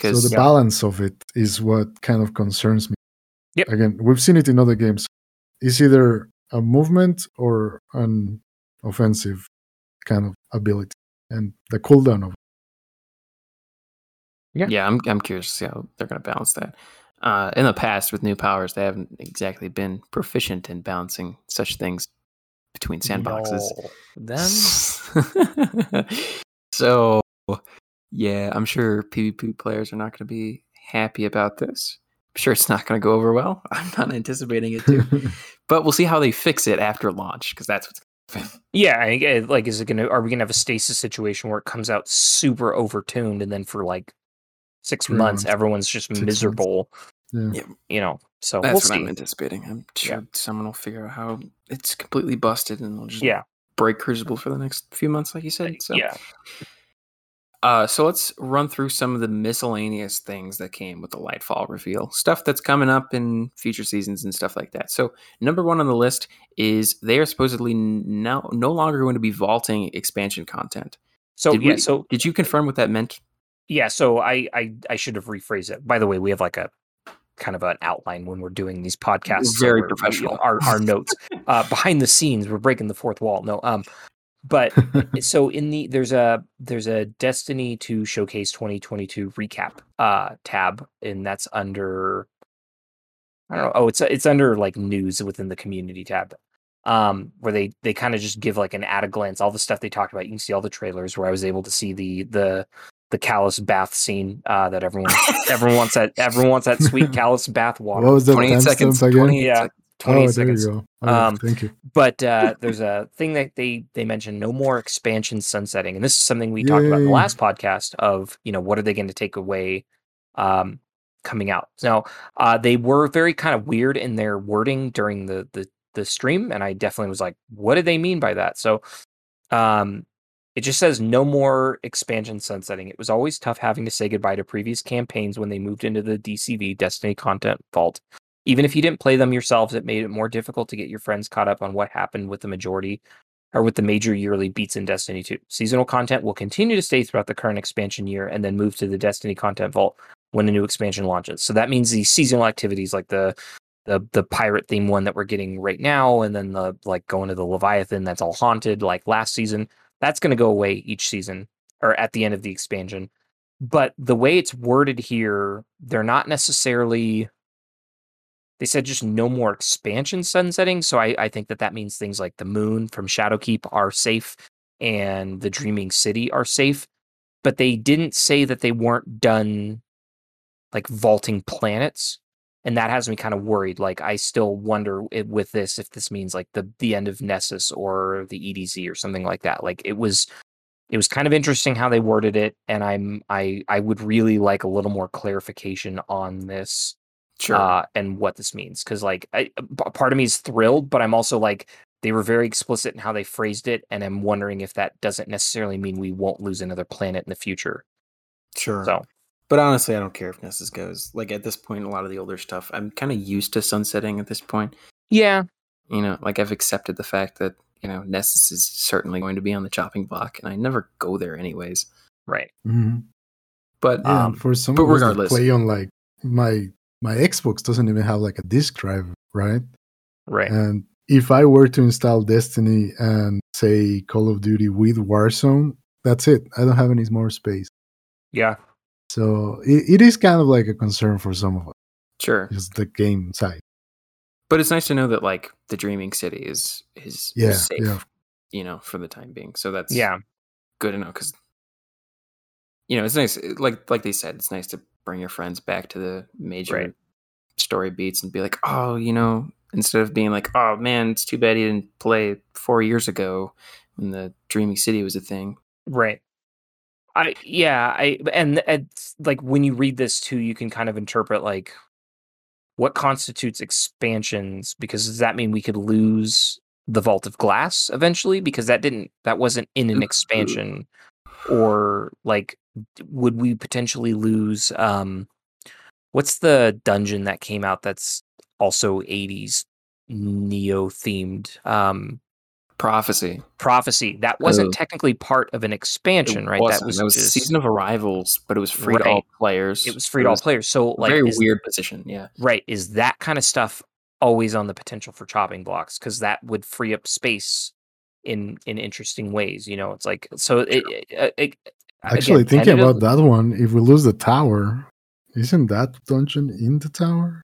So the yeah. balance of it is what kind of concerns me. Yep. Again, we've seen it in other games. It's either a movement or an offensive kind of ability, and the cooldown of it. Yeah, yeah I'm, I'm curious to see how they're going to balance that. Uh, in the past, with new powers, they haven't exactly been proficient in balancing such things between sandboxes. No, so, yeah, I'm sure PvP players are not going to be happy about this. I'm sure it's not going to go over well. I'm not anticipating it to. But we'll see how they fix it after launch, because that's what's going to happen. Yeah, like, is it going to? Are we going to have a stasis situation where it comes out super overtuned, and then for like six Three months, months, everyone's just Six miserable? Months. Yeah. You know, so that's we'll what see. I'm anticipating. I'm sure yeah. someone will figure out how it's completely busted, and they'll just yeah. break Crucible for the next few months, like you said. So, yeah. Uh, so let's run through some of the miscellaneous things that came with the Lightfall reveal, stuff that's coming up in future seasons and stuff like that. So number one on the list is they are supposedly now no longer going to be vaulting expansion content. So did, yeah, we, so, did you confirm what that meant? Yeah. So I, I, I should have rephrased it. By the way, we have like a kind of an outline when we're doing these podcasts. Very so professional. You know, our, our notes uh, behind the scenes, we're breaking the fourth wall. No. Um, but so in the, there's a, there's a Destiny two Showcase twenty twenty-two recap uh, tab, and that's under, I don't know. Oh, it's, it's under like news within the community tab. Um, where they, they kind of just give like an at a glance, all the stuff they talked about. You can see all the trailers, where I was able to see the, the, the Calus bath scene uh, that everyone everyone wants that everyone wants that sweet Calus bath water. What was that? twenty-eight seconds. twenty, yeah, twenty-eight oh, seconds. There you go. Oh, um, thank you. But uh, there's a thing that they they mentioned: no more expansion sunsetting, and this is something we Yay. talked about in the last podcast. Of you know, what are they going to take away um, coming out? Now uh, they were very kind of weird in their wording during the the the stream, and I definitely was like, what did they mean by that? So. Um, It just says no more expansion sunsetting. It was always tough having to say goodbye to previous campaigns when they moved into the D C V, Destiny Content Vault. Even if you didn't play them yourselves, it made it more difficult to get your friends caught up on what happened with the majority or with the major yearly beats in Destiny two. Seasonal content will continue to stay throughout the current expansion year and then move to the Destiny Content Vault when a new expansion launches. So that means the seasonal activities like the the the pirate theme one that we're getting right now, and then the like going to the Leviathan that's all haunted like last season. That's going to go away each season or at the end of the expansion. But the way it's worded here, they're not necessarily, they said just no more expansion sunsetting. So I, I think that that means things like the moon from Shadow Keep are safe and the Dreaming City are safe. But they didn't say that they weren't done like vaulting planets. And that has me kind of worried. Like, I still wonder it, with this, if this means like the, the end of Nessus or the E D Z or something like that. Like it was, it was kind of interesting how they worded it. And I'm, I, I would really like a little more clarification on this sure. uh, and what this means. Cause like I, part of me is thrilled, but I'm also like, they were very explicit in how they phrased it. And I'm wondering if that doesn't necessarily mean we won't lose another planet in the future. Sure. So. But honestly, I don't care if Nessus goes. Like, at this point, a lot of the older stuff, I'm kind of used to sunsetting at this point. Yeah. You know, like, I've accepted the fact that, you know, Nessus is certainly going to be on the chopping block, and I never go there anyways. Right. Mm-hmm. But yeah, um, for some reason, I play on, like, my my Xbox doesn't even have, like, a disk drive, right? Right. And if I were to install Destiny and, say, Call of Duty with Warzone, that's it. I don't have any more space. Yeah. So it, it is kind of like a concern for some of us. Sure. Just the game side. But it's nice to know that, like, the Dreaming City is is, yeah, is safe, yeah. you know, for the time being. So that's yeah. good to know because, you know, it's nice. Like like they said, it's nice to bring your friends back to the major right. story beats and be like, oh, you know, instead of being like, oh, man, it's too bad he didn't play four years ago when the Dreaming City was a thing. Right. I yeah, I and it's like when you read this too, you can kind of interpret like what constitutes expansions, because does that mean we could lose the Vault of Glass eventually? Because that didn't that wasn't in an expansion. Or like would we potentially lose um what's the dungeon that came out that's also eighties Neo themed? Um Prophecy. Prophecy. That wasn't oh. technically part of an expansion, right? That was, that was just... Season of Arrivals, but it was free right. to all players. It was free it to all players. So, like, very is, weird position, yeah. Right. Is that kind of stuff always on the potential for chopping blocks? Because that would free up space in in interesting ways. You know, it's like so. It, it, it, Actually, again, thinking about that one, if we lose the tower, isn't that dungeon in the tower?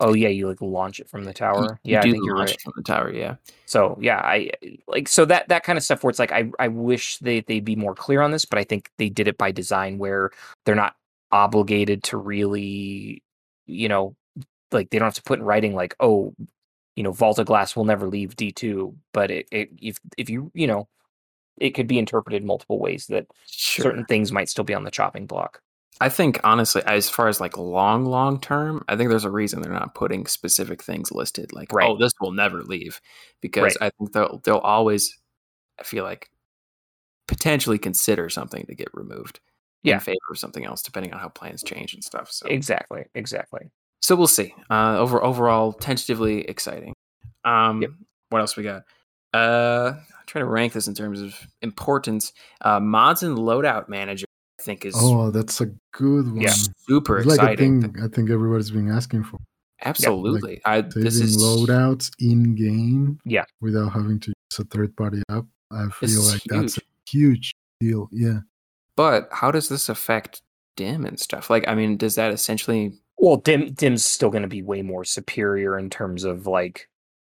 Oh yeah, you like launch it from the tower. You, yeah, you do I think launch you're right. it from the tower. Yeah. So yeah, I like so that that kind of stuff where it's like I I wish they they'd be more clear on this, but I think they did it by design where they're not obligated to really, you know, like they don't have to put in writing like oh, you know, Vault of Glass will never leave D two, but it, it if if you you know, it could be interpreted multiple ways that sure. certain things might still be on the chopping block. I think, honestly, as far as like long, long term, I think there's a reason they're not putting specific things listed like, right. oh, this will never leave, because right. I think they'll, they'll always, I feel like, potentially consider something to get removed yeah. in favor of something else, depending on how plans change and stuff. So Exactly, exactly. So we'll see. Uh, over Overall, tentatively exciting. Um, yep. What else we got? Uh, I'm trying to rank this in terms of importance. Uh, mods and loadout manager. Think is oh that's a good one yeah super it's like exciting a thing I think everybody's been asking for absolutely yeah. like I this is loadouts in game yeah without having to use a third party app. I feel this like that's huge. A huge deal yeah but how does this affect D I M and stuff? Like I mean does that essentially well D I M D I M's still going to be way more superior in terms of like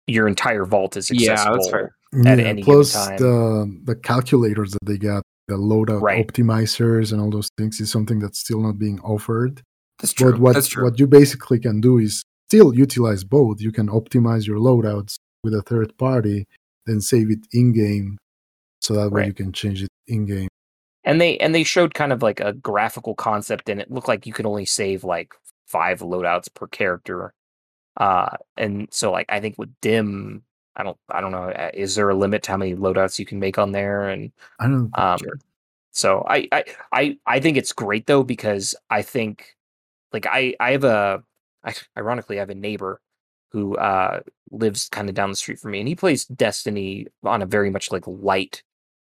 your entire vault is accessible yeah, that's fair. At yeah, any plus time the, the calculators that they got the loadout right. optimizers and all those things is something that's still not being offered. That's true. But what, that's true. What you basically can do is still utilize both. You can optimize your loadouts with a third party, then save it in-game, so that way right. you can change it in-game. And they and they showed kind of like a graphical concept, and it looked like you could only save like five loadouts per character. Uh, and so like I think with D I M... I don't. I don't know. Is there a limit to how many loadouts you can make on there? And I don't. Um, sure. So I, I, I, I think it's great though because I think, like I, I have a, I, ironically I have a neighbor who uh, lives kind of down the street from me, and he plays Destiny on a very much like light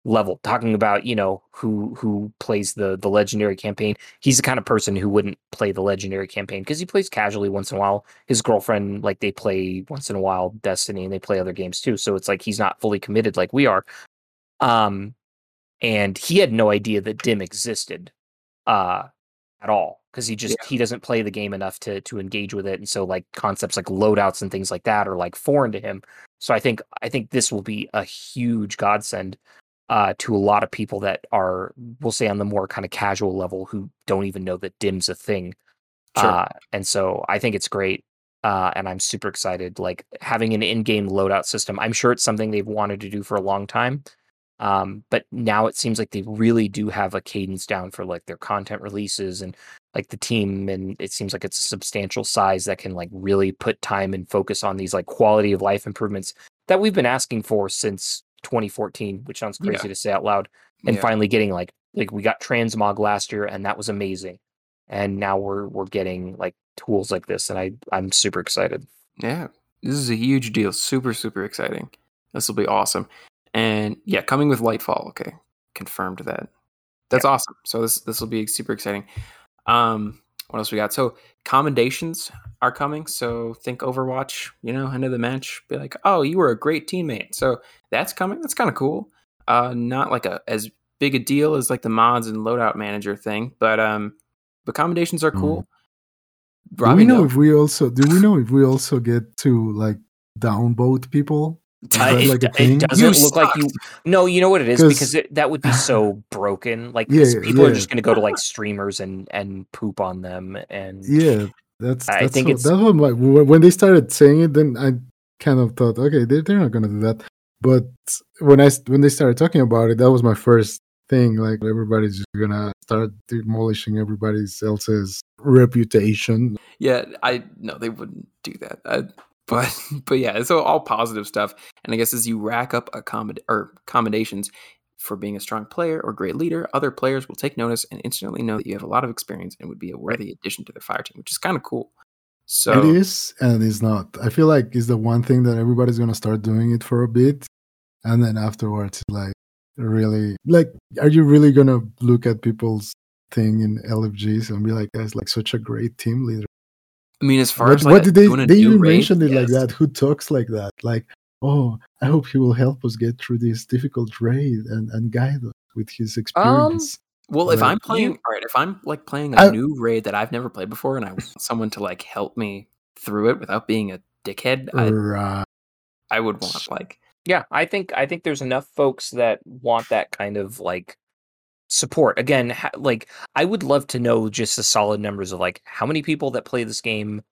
level. Talking about you know who who plays the the legendary campaign. He's the kind of person who wouldn't play the legendary campaign because he plays casually once in a while. His girlfriend, like they play once in a while Destiny, and they play other games too. So it's like he's not fully committed like we are. Um, and he had no idea that D I M existed, uh, at all because he just yeah. he doesn't play the game enough to to engage with it. And so like concepts like loadouts and things like that are like foreign to him. So I think I think this will be a huge godsend. Uh, to a lot of people that are, we'll say, on the more kind of casual level who don't even know that D I M's a thing. Sure. Uh, and so I think it's great, uh, and I'm super excited. Like having an in-game loadout system, I'm sure it's something they've wanted to do for a long time, um, but now it seems like they really do have a cadence down for like their content releases and like the team, and it seems like it's a substantial size that can like really put time and focus on these like quality of life improvements that we've been asking for since twenty fourteen, which sounds crazy yeah. to say out loud, and yeah. finally getting like Like, we got transmog last year, and that was amazing. And now we're we're getting like tools like this, and I I'm super excited. Yeah, this is a huge deal. Super super exciting. This will be awesome. And yeah, coming with Lightfall. Okay, confirmed that. That's yeah. awesome. So this this will be super exciting. Um, what else we got? So commendations are coming. So think Overwatch. You know, end of the match, be like, oh, you were a great teammate. So that's coming. That's kind of cool. Uh, not like a as big a deal as like the mods and loadout manager thing, but um. But commendations are cool. Mm. Robbie, do we know no. if we also do we know if we also get to like downvote people? Uh, it, like a it doesn't you look sucked. like you. No, you know what it is, because it, that would be so broken. Like yeah, people yeah. are just going to go to like streamers and, and poop on them. And yeah, that's, that's I think what, it's that's what my, when they started saying it, then I kind of thought, okay, they, they're not going to do that. But when I when they started talking about it, that was my first thing, like everybody's just gonna start demolishing everybody else's reputation. Yeah, I no, they wouldn't do that. I, but but yeah, so all positive stuff. And I guess as you rack up accommod- or commendations for being a strong player or great leader, other players will take notice and instantly know that you have a lot of experience and would be a worthy addition to their fire team, which is kind of cool. So it is and it's not. I feel like it's the one thing that everybody's gonna start doing it for a bit, and then afterwards, like. Really, like, are you really gonna look at people's thing in L F Gs and be like, that's like such a great team leader? I mean, as far but, as like, what did they they even mentioned it yes. like that? Who talks like that? Like, oh, I hope he will help us get through this difficult raid and, and guide us with his experience. Um, well, like, if I'm playing, all right, if I'm like playing a I, new raid that I've never played before, and I want someone to like help me through it without being a dickhead, right. I, I would want like. Yeah, I think I think there's enough folks that want that kind of like support. Again, ha- like I would love to know just the solid numbers of like how many people that play this game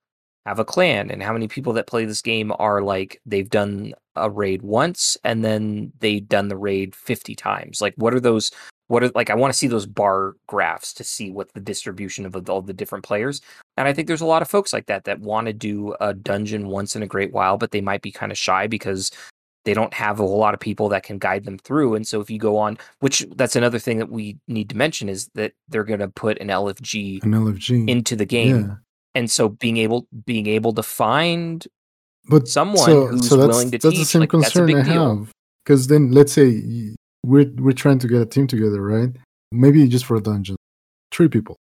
have a clan, and how many people that play this game are like they've done a raid once and then they've done the raid fifty times. Like, what are those? What are like? I want to see those bar graphs to see what the distribution of all the different players. And I think there's a lot of folks like that that want to do a dungeon once in a great while, but they might be kind of shy because. They don't have a whole lot of people that can guide them through. And so if you go on, which that's another thing that we need to mention is that they're going to put an L F G, an L F G into the game. Yeah. And so being able, being able to find but someone so, who's so willing to that's teach, the same like, concern that's a big I deal. Have. Because then let's say we're, we're trying to get a team together, right? Maybe just for a dungeon, three people.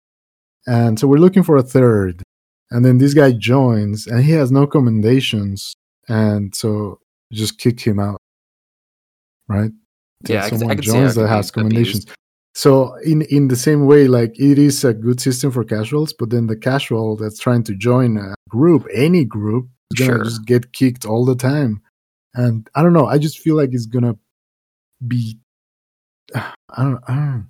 And so we're looking for a third. And then this guy joins and he has no commendations. And so, just kick him out, right? Till yeah, someone I can joins that has commendations. Abused. So in, in the same way, like it is a good system for casuals, but then the casual that's trying to join a group, any group, is gonna sure. just get kicked all the time. And I don't know. I just feel like it's gonna be. I don't. I don't.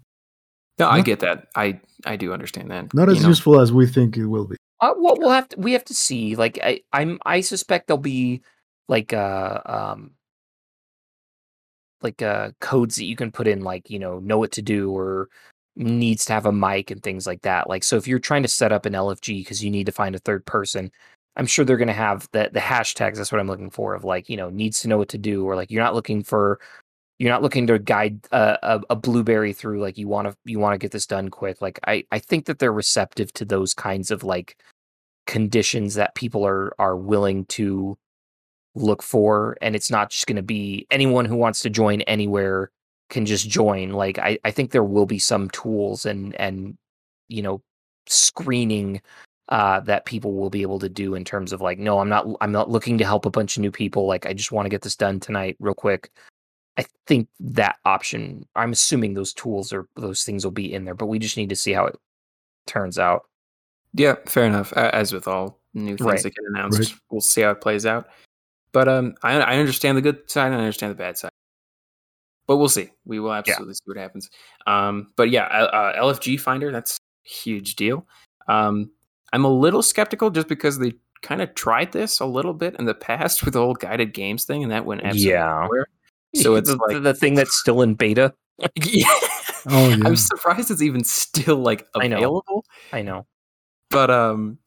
No, not, I get that. I I do understand that. Not as know? useful as we think it will be. Uh, well, we'll have to, we have to see. Like I I'm I suspect there'll be. Like uh, um, like uh, codes that you can put in, like, you know, know what to do or needs to have a mic and things like that. Like, so if you're trying to set up an L F G because you need to find a third person, I'm sure they're going to have the the hashtags. That's what I'm looking for of like, you know, needs to know what to do or like you're not looking for you're not looking to guide a, a, a blueberry through like you want to you want to get this done quick. Like I, I think that they're receptive to those kinds of like conditions that people are are willing to. Look for, and it's not just going to be anyone who wants to join anywhere can just join. Like I, I think there will be some tools and and you know screening uh that people will be able to do in terms of like, no, I'm not I'm not looking to help a bunch of new people. Like I just want to get this done tonight real quick. I think that option, I'm assuming those tools or those things will be in there, but we just need to see how it turns out. Yeah, fair enough. As with all new things right. that get announced, right. we'll see how it plays out. But um, I, I understand the good side and I understand the bad side. But we'll see. We will absolutely yeah. see what happens. Um, but yeah, uh, L F G Finder, that's a huge deal. Um, I'm a little skeptical just because they kind of tried this a little bit in the past with the whole Guided Games thing, and that went absolutely yeah. nowhere. So it's the, like the thing that's still in beta. yeah. Oh, yeah. I'm surprised it's even still like available. I know. I know. But um,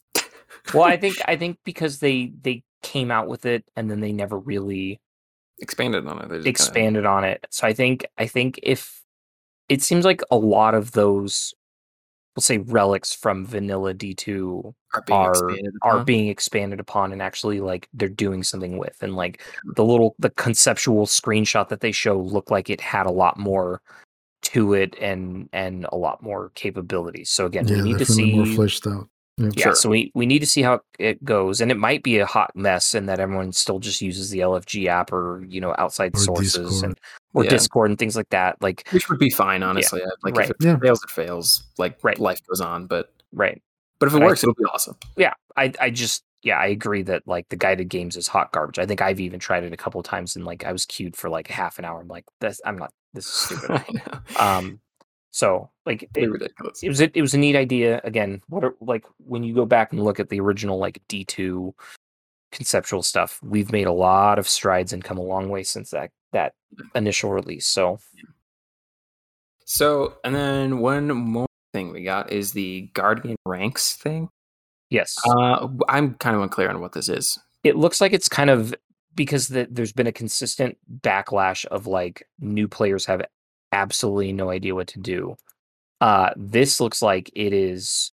well, I think I think because they they. came out with it and then they never really expanded on it. They just expanded kinda... on it. So I think I think if it seems like a lot of those, we'll say, relics from vanilla D two are being, are, expanded, upon. Are being expanded upon and actually, like, they're doing something with. And, like, the little, the conceptual screenshot that they show looked like it had a lot more to it and and a lot more capabilities. So, again, yeah, we need to see... more fleshed out. Yeah, yeah sure. so we, we need to see how it goes. And it might be a hot mess in that everyone still just uses the L F G app or, you know, outside or sources Discord. and or yeah. Discord and things like that. Like, which would be fine, honestly. Yeah. Like, right. if it yeah. fails, it fails. Like, right. life goes on, but... Right. But if it but works, I, it'll be awesome. Yeah, I, I just... Yeah, I agree that, like, the guided games is hot garbage. I think I've even tried it a couple of times, and, like, I was queued for, like, half an hour. I'm like, this, I'm not... This is stupid. um... So, like, it, it was it was a neat idea. Again, what are, like, when you go back and look at the original, like, D two conceptual stuff, we've made a lot of strides and come a long way since that that initial release. So, so and then one more thing we got is the Guardian ranks thing. Yes, uh, I'm kind of unclear on what this is. It looks like it's kind of because the, there's been a consistent backlash of, like, new players have absolutely no idea what to do. Uh, this looks like it is,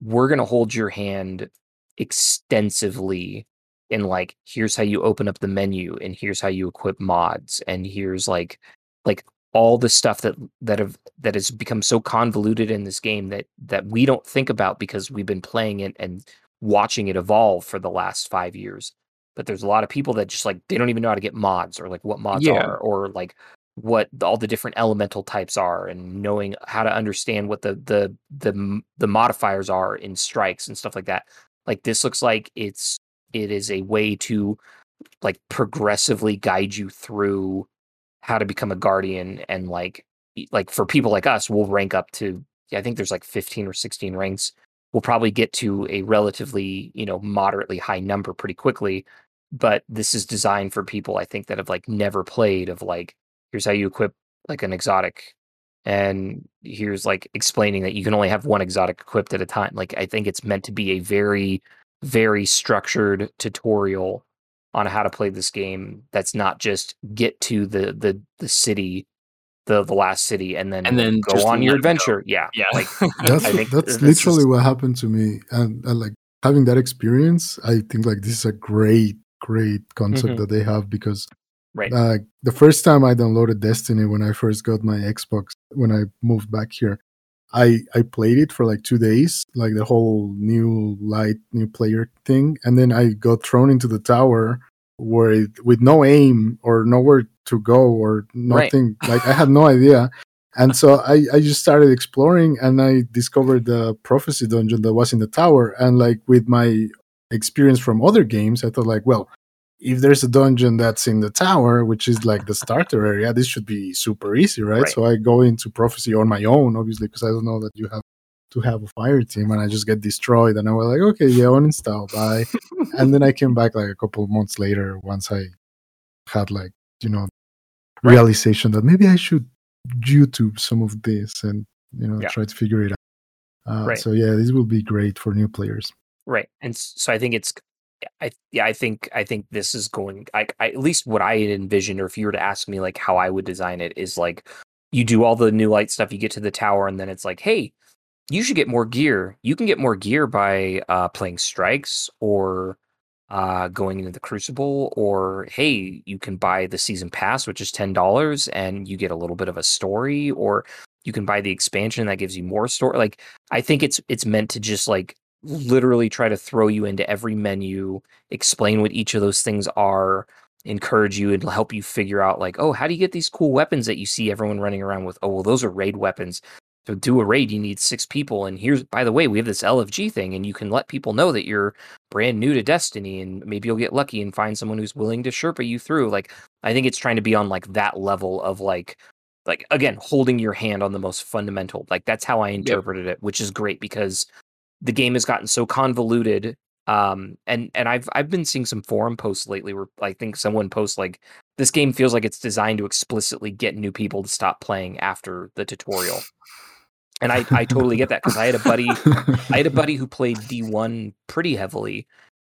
we're going to hold your hand extensively in, like, here's how you open up the menu, and here's how you equip mods, and here's, like, like all the stuff that that have that has become so convoluted in this game that that we don't think about because we've been playing it and watching it evolve for the last five years. But there's a lot of people that just, like, they don't even know how to get mods, or, like, what mods yeah. are, or, like, what all the different elemental types are, and knowing how to understand what the, the the the modifiers are in strikes and stuff like that. Like, this looks like it's it is a way to, like, progressively guide you through how to become a guardian, and, like, like for people like us, we'll rank up to, I think there's like fifteen or sixteen ranks. We'll probably get to a relatively, you know, moderately high number pretty quickly, but this is designed for people, I think, that have, like, never played, of, like, here's how you equip, like, an exotic, and here's, like, explaining that you can only have one exotic equipped at a time. Like, I think it's meant to be a very, very structured tutorial on how to play this game. That's not just get to the the the city, the the last city, and then and then go on your adventure. Go. Yeah, yeah. Like, that's I think that's literally is... what happened to me, and, and like, having that experience, I think, like, this is a great, great concept mm-hmm. that they have, because. Right. Uh, the first time I downloaded Destiny, when I first got my Xbox, when I moved back here, I, I played it for like two days, like the whole new light, new player thing. And then I got thrown into the tower where it, with no aim or nowhere to go or nothing. Right. Like, I had no idea. And so I, I just started exploring, and I discovered the Prophecy dungeon that was in the tower. And, like, with my experience from other games, I thought, like, well, if there's a dungeon that's in the tower, which is like the starter area, this should be super easy, right? right. So I go into Prophecy on my own, obviously, because I don't know that you have to have a fire team, and I just get destroyed. And I was like, okay, yeah, uninstall, bye. And then I came back like a couple of months later once I had, like, you know, right. realization that maybe I should YouTube some of this and, you know, yeah. try to figure it out. Uh, right. So yeah, this will be great for new players. Right. And so I think it's, I yeah I think I think this is going I, I at least what I had envisioned, or if you were to ask me, like, how I would design it, is like, you do all the new light stuff, you get to the tower, and then it's like, hey, you should get more gear. You can get more gear by uh, playing strikes, or uh, going into the Crucible, or hey, you can buy the season pass, which is ten dollars, and you get a little bit of a story, or you can buy the expansion that gives you more story. Like, I think it's it's meant to just, like, literally try to throw you into every menu, explain what each of those things are, encourage you, and help you figure out, like, oh, how do you get these cool weapons that you see everyone running around with? Oh, well, those are raid weapons. To do a raid, you need six people. And here's, by the way, we have this L F G thing, and you can let people know that you're brand new to Destiny, and maybe you'll get lucky and find someone who's willing to Sherpa you through. Like, I think it's trying to be on, like, that level of, like, like, again, holding your hand on the most fundamental. Like, that's how I interpreted yep. it, which is great, because the game has gotten so convoluted, um, and and I've I've been seeing some forum posts lately where I think someone posts, like, this game feels like it's designed to explicitly get new people to stop playing after the tutorial, and I, I totally get that, because I had a buddy I had a buddy who played D one pretty heavily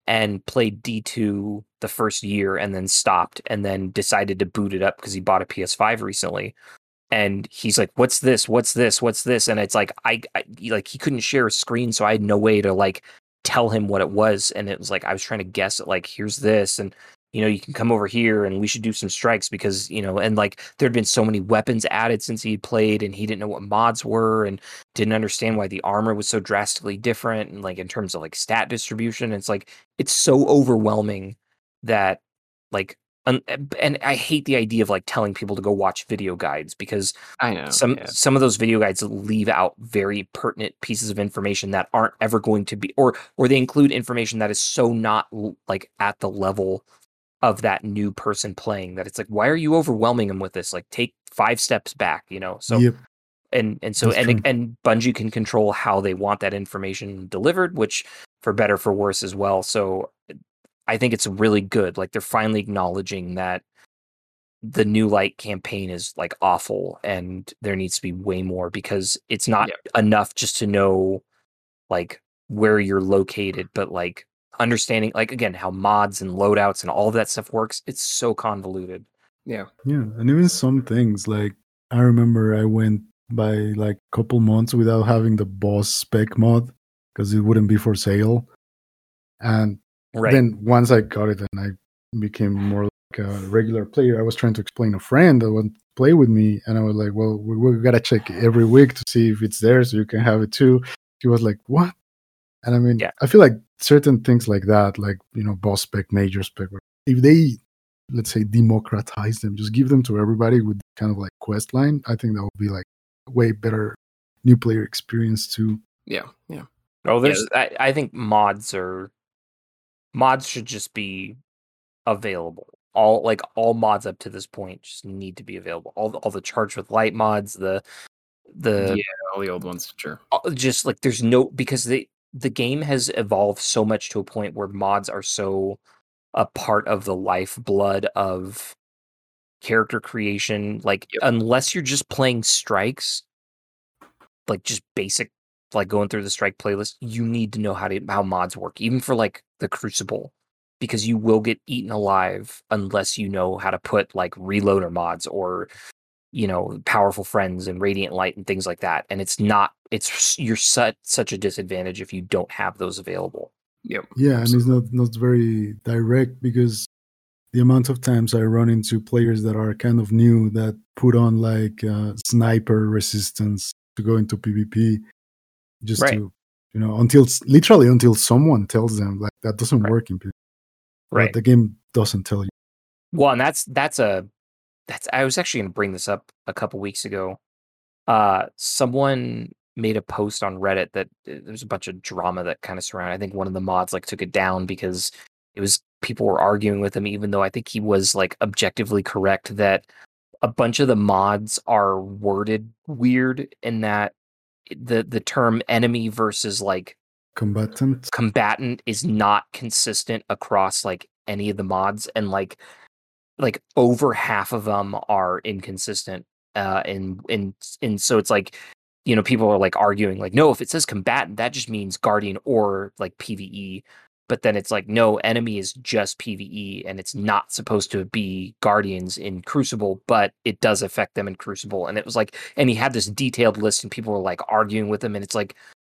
and played D two the first year and then stopped, and then decided to boot it up because he bought a P S five recently. and he's like, what's this? What's this? What's this? And it's like, I, I like, he couldn't share a screen, so I had no way to like tell him what it was. And it was like, I was trying to guess it, like, here's this. And, you know, you can come over here and we should do some strikes because, you know, and like there'd been so many weapons added since he played, and he didn't know what mods were and didn't understand why the armor was so drastically different. And like, in terms of like stat distribution, it's like, it's so overwhelming that like, Um, and I hate the idea of like telling people to go watch video guides, because I know some yeah. some of those video guides leave out very pertinent pieces of information that aren't ever going to be, or or they include information that is so not like at the level of that new person playing, that it's like, why are you overwhelming them with this? Like, take five steps back, you know? So yep. and and so That's and true. and Bungie can control how they want that information delivered, which for better for worse as well. So I think it's really good. Like, they're finally acknowledging that the New Light campaign is like awful and there needs to be way more, because it's not yeah. enough just to know like where you're located, but like understanding, like, again, how mods and loadouts and all of that stuff works. It's so convoluted. Yeah. Yeah. And even some things, like, I remember I went by like a couple months without having the boss spec mod because it wouldn't be for sale. And Right. Then once I got it and I became more like a regular player, I was trying to explain to a friend that would play with me, and I was like, well, we, we've got to check every week to see if it's there so you can have it too. He was like, what? And I mean, yeah. I feel like certain things like that, like, you know, boss spec, major spec, if they, let's say, democratize them, just give them to everybody with kind of like quest line, I think that would be like way better new player experience too. Yeah. Yeah. Oh, there's, yeah. I, I think mods are, mods should just be available. All like all mods up to this point just need to be available. All the, all the Charged with Light mods, the the yeah, all the old ones, sure. Just like there's no, because the the game has evolved so much to a point where mods are so a part of the lifeblood of character creation. Like yep. unless you're just playing strikes, like just basic, like going through the strike playlist, you need to know how to how mods work, even for like the Crucible, because you will get eaten alive unless you know how to put like reloader mods or, you know, powerful friends and radiant light and things like that. And it's not, it's you're such such a disadvantage if you don't have those available. Yep. Yeah, and it's not not very direct, because the amount of times I run into players that are kind of new that put on like uh, sniper resistance to go into PvP. Just right. to, you know, until literally until someone tells them, like, that doesn't right. work in P V P. Right. But the game doesn't tell you. Well, and that's that's a that's I was actually going to bring this up a couple weeks ago. Uh, someone made a post on Reddit that uh, there was a bunch of drama that kind of surrounded. I think one of the mods like took it down because it was people were arguing with him, even though I think he was like objectively correct that a bunch of the mods are worded weird in that. The the term enemy versus like combatant combatant is not consistent across like any of the mods, and like like over half of them are inconsistent uh and and and so it's like, you know, people are like arguing like, no, if it says combatant that just means guardian or like P V E, but then it's like, no, enemy is just P V E and it's not supposed to be guardians in Crucible, but it does affect them in Crucible. And it was like, and he had this detailed list and people were like arguing with him, and it's like,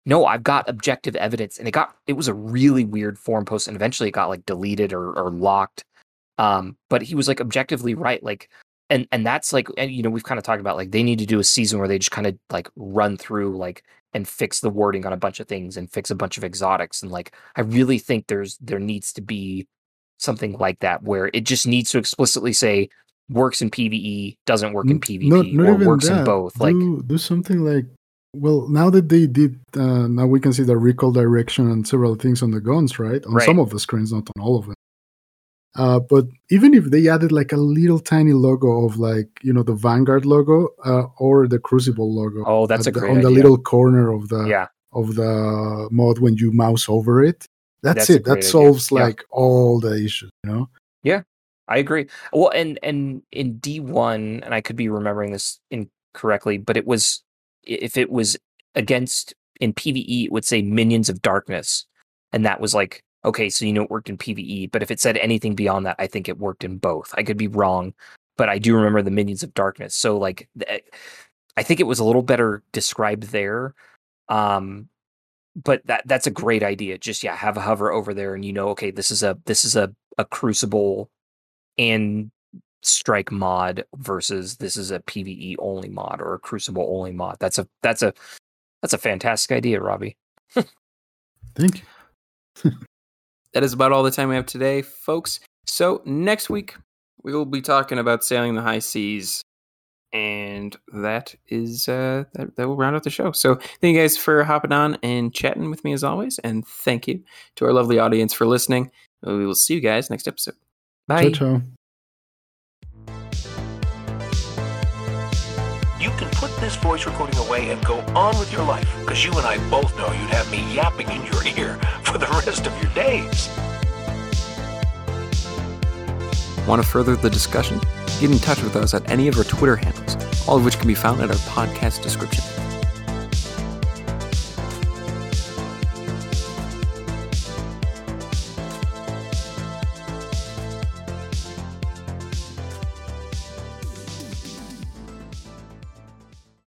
no, I've got objective evidence. And it got, it was a really weird forum post, and eventually it got like deleted or, or locked. Um, but he was like objectively right. Like, and, and that's like, and, you know, we've kind of talked about like, they need to do a season where they just kind of like run through like, and fix the wording on a bunch of things and fix a bunch of exotics. And like, I really think there's, there needs to be something like that where it just needs to explicitly say works in P V E, doesn't work in P V P, not, not or works that. in both. Do, like do something like, well, now that they did, uh, now we can see the recoil direction and several things on the guns, right? On right. some of the screens, not on all of them. Uh, but even if they added like a little tiny logo of like, you know, the Vanguard logo uh, or the Crucible logo. Oh, that's a great idea. On the little corner of the yeah. of the mod when you mouse over it. That's, that's it. That solves idea. like yeah. all the issues, you know? Yeah, I agree. Well, and, and in D one, and I could be remembering this incorrectly, but it was, if it was against, in P V E, it would say Minions of Darkness. And that was like, okay, so you know it worked in P V E, but if it said anything beyond that, I think it worked in both. I could be wrong, but I do remember the Minions of Darkness. So like, I think it was a little better described there. Um, but that that's a great idea. Just, yeah, have a hover over there and, you know, okay, this is a, this is a, a Crucible and Strike mod versus this is a PvE only mod or a Crucible only mod. That's a, that's a, that's a fantastic idea, Robbie. Thank you. That is about all the time we have today, folks. So next week we will be talking about Sailing the High Seas, and that is uh, that, that will round out the show. So thank you guys for hopping on and chatting with me as always, and thank you to our lovely audience for listening. We will see you guys next episode. Bye. Ciao, ciao. You can put this voice recording away and go on with your life, because you and I both know you'd have me yapping in your ear for the rest of your days. Want to further the discussion? Get in touch with us at any of our Twitter handles, all of which can be found at our podcast description.